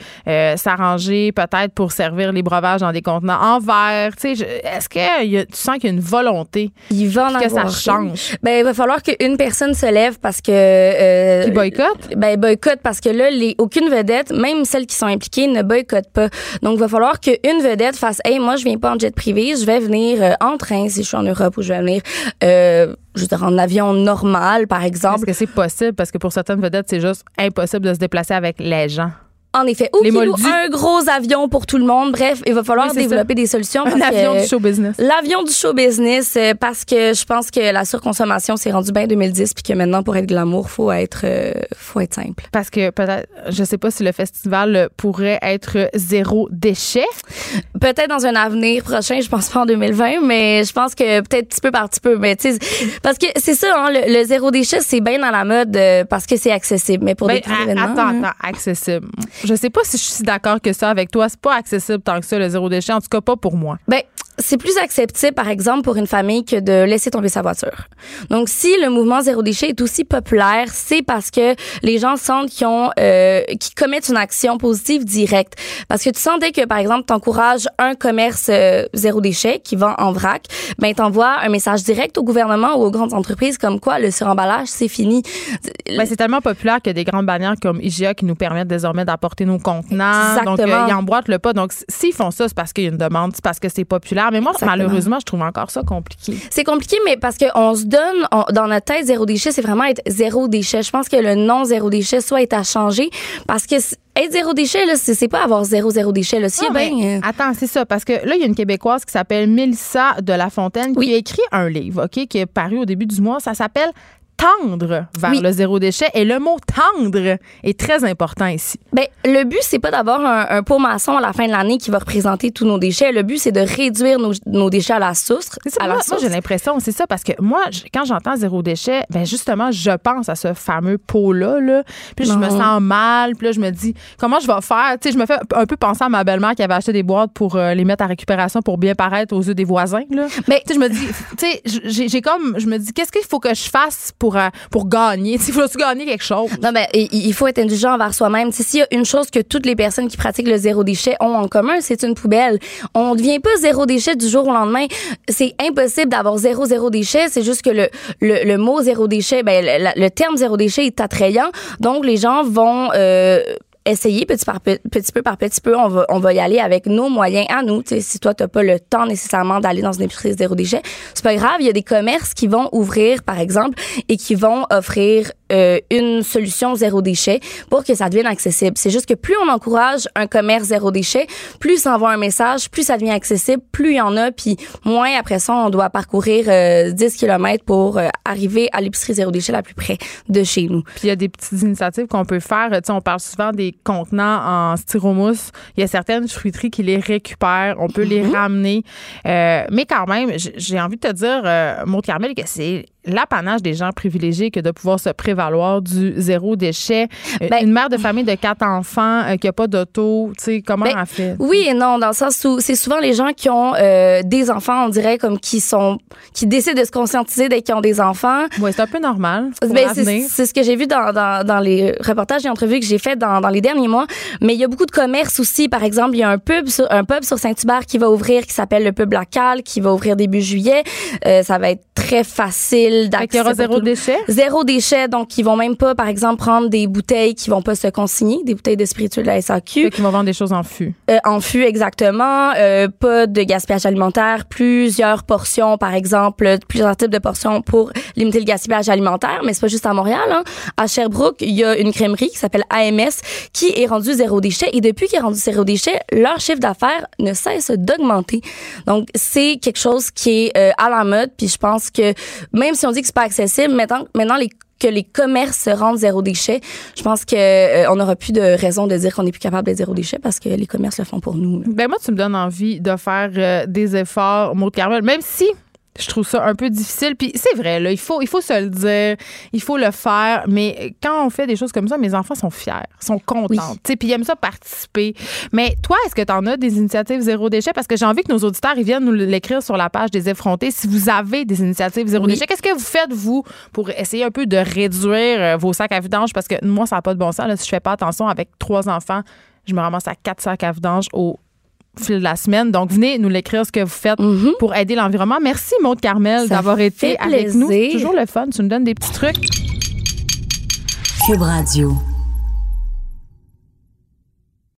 s'arranger peut-être pour servir les breuvages dans des contenants en verre. Tu sais, est-ce que tu sens qu'il y a une volonté que ça change? Ben, il va falloir qu'une personne se lève parce que... Qui boycotte? Ben, boycotte parce que là, aucune vedette, même celles qui sont impliquées, ne boycottent pas. Donc, il va falloir qu'une vedette fasse « Hey, moi, je viens pas en jet privé, je vais venir en train si je suis en Europe, ou je vais venir... » je veux dire, en avion normal, par exemple. Est-ce que c'est possible? Parce que pour certaines vedettes, c'est juste impossible de se déplacer avec les gens. En effet. Ou un gros avion pour tout le monde. Bref, il va falloir développer des solutions. L'avion du show business. L'avion du show business, parce que je pense que la surconsommation s'est rendue bien en 2010 puis que maintenant, pour être glamour, faut être simple. Parce que peut-être, je sais pas si le festival pourrait être zéro déchet. Peut-être dans un avenir prochain, je pense pas en 2020, mais je pense que peut-être petit peu par petit peu. Mais tu sais, parce que c'est ça, hein, le zéro déchet, c'est bien dans la mode parce que c'est accessible. Mais pour des petits événements... Attends, accessible... Je sais pas si je suis d'accord que ça avec toi. C'est pas accessible tant que ça, le zéro déchet. En tout cas, pas pour moi. Ben, c'est plus accepté, par exemple, pour une famille que de laisser tomber sa voiture. Donc, si le mouvement zéro déchet est aussi populaire, c'est parce que les gens sentent qu'ils commettent une action positive directe. Parce que tu sentais que, par exemple, t'encourages un commerce zéro déchet qui vend en vrac, ben, t'envoies un message direct au gouvernement ou aux grandes entreprises comme quoi le suremballage, c'est fini. Ben, c'est tellement populaire que des grandes bannières comme IGA qui nous permettent désormais d'apporter nos contenants. Exactement. Donc, ils emboîtent le pas. Donc, s'ils font ça, c'est parce qu'il y a une demande, c'est parce que c'est populaire. Mais moi, exactement, malheureusement, je trouve encore ça compliqué. C'est compliqué, mais parce qu'on se donne, dans notre tête, zéro déchet, c'est vraiment être zéro déchet. Je pense que le non zéro déchet, soit est à changer, parce que être zéro déchet, là, c'est pas avoir zéro déchet. Là. Si attends, c'est ça, parce que là, il y a une Québécoise qui s'appelle Mélissa de La Fontaine, qui a écrit un livre, OK, qui est paru au début du mois. Ça s'appelle tendre vers le zéro déchet. Et le mot tendre est très important ici. Bien, le but, c'est pas d'avoir un pot maçon à la fin de l'année qui va représenter tous nos déchets. Le but, c'est de réduire nos déchets à la source. Moi, j'ai l'impression, c'est ça, parce que moi, quand j'entends zéro déchet, ben justement, je pense à ce fameux pot-là. Là. Puis je me sens mal. Puis là, je me dis, comment je vais faire? Tu sais, je me fais un peu penser à ma belle-mère qui avait acheté des boîtes pour les mettre à récupération pour bien paraître aux yeux des voisins. Là. Mais tu sais, je me dis, tu sais, je me dis, qu'est-ce qu'il faut que je fasse pour gagner? Il faut gagner quelque chose. Non, mais il faut être indulgent envers soi-même. T'sais, s'il y a une chose que toutes les personnes qui pratiquent le zéro déchet ont en commun, c'est une poubelle. On ne devient pas zéro déchet du jour au lendemain. C'est impossible d'avoir zéro déchet. C'est juste que le mot zéro déchet, ben, le terme zéro déchet est attrayant. Donc, les gens vont... essayer petit peu par petit peu, on va y aller avec nos moyens à nous. T'sais, si toi, tu n'as pas le temps nécessairement d'aller dans une épicerie zéro déchet, c'est pas grave. Il y a des commerces qui vont ouvrir, par exemple, et qui vont offrir une solution zéro déchet pour que ça devienne accessible. C'est juste que plus on encourage un commerce zéro déchet, plus ça envoie un message, plus ça devient accessible, plus il y en a, puis moins, après ça, on doit parcourir 10 km pour arriver à l'épicerie zéro déchet la plus près de chez nous. Puis il y a des petites initiatives qu'on peut faire. T'sais, on parle souvent des contenants en styromousse. Il y a certaines fruiteries qui les récupèrent. On peut les ramener. Mais quand même, j'ai envie de te dire, Maude Carmel, que c'est l'apanage des gens privilégiés que de pouvoir se prévaloir du zéro déchet. Une mère de famille de 4 enfants qui n'a pas d'auto, tu sais, comment elle fait? Oui et non, dans le sens où c'est souvent les gens qui ont des enfants, on dirait, comme qui décident de se conscientiser dès qu'ils ont des enfants. Oui, c'est un peu normal. C'est ce que j'ai vu dans les reportages et entrevues que j'ai fait dans les derniers mois. Mais il y a beaucoup de commerces aussi. Par exemple, il y a un pub sur Saint-Hubert qui va ouvrir, qui s'appelle le Pub La Cale, qui va ouvrir début juillet. Ça va être très facile. Il y aura zéro déchet? Zéro déchet. Donc, ils vont même pas, par exemple, prendre des bouteilles qui vont pas se consigner, des bouteilles de spiritueux de la SAQ. Fait qu'ils vont vendre des choses en fût. En fût, exactement. Pas de gaspillage alimentaire. Plusieurs portions, par exemple, plusieurs types de portions pour limiter le gaspillage alimentaire. Mais c'est pas juste à Montréal, hein. À Sherbrooke, il y a une crèmerie qui s'appelle AMS qui est rendue zéro déchet. Et depuis qu'elle est rendue zéro déchet, leur chiffre d'affaires ne cesse d'augmenter. Donc, c'est quelque chose qui est à la mode. Puis je pense que même si on dit que c'est pas accessible, maintenant que les commerces se rendent zéro déchet, je pense qu'on n'aura plus de raison de dire qu'on n'est plus capable d'être zéro déchet parce que les commerces le font pour nous. Ben moi, tu me donnes envie de faire des efforts, Maude Carmel, même si je trouve ça un peu difficile. Puis c'est vrai, là, il faut se le dire, il faut le faire, mais quand on fait des choses comme ça, mes enfants sont fiers, sont contents. Puis ils aiment ça participer. Mais toi, est-ce que tu en as des initiatives zéro déchet? Parce que j'ai envie que nos auditeurs ils viennent nous l'écrire sur la page des effrontés. Si vous avez des initiatives zéro déchet, qu'est-ce que vous faites, vous, pour essayer un peu de réduire vos sacs à vidange? Parce que moi, ça n'a pas de bon sens. Là, si je fais pas attention avec 3 enfants, je me ramasse à 4 sacs à vidange au fil de la semaine. Donc, venez nous l'écrire ce que vous faites pour aider l'environnement. Merci, Maude Carmel, d'avoir été avec nous. C'est toujours le fun. Tu nous donnes des petits trucs. QUB Radio.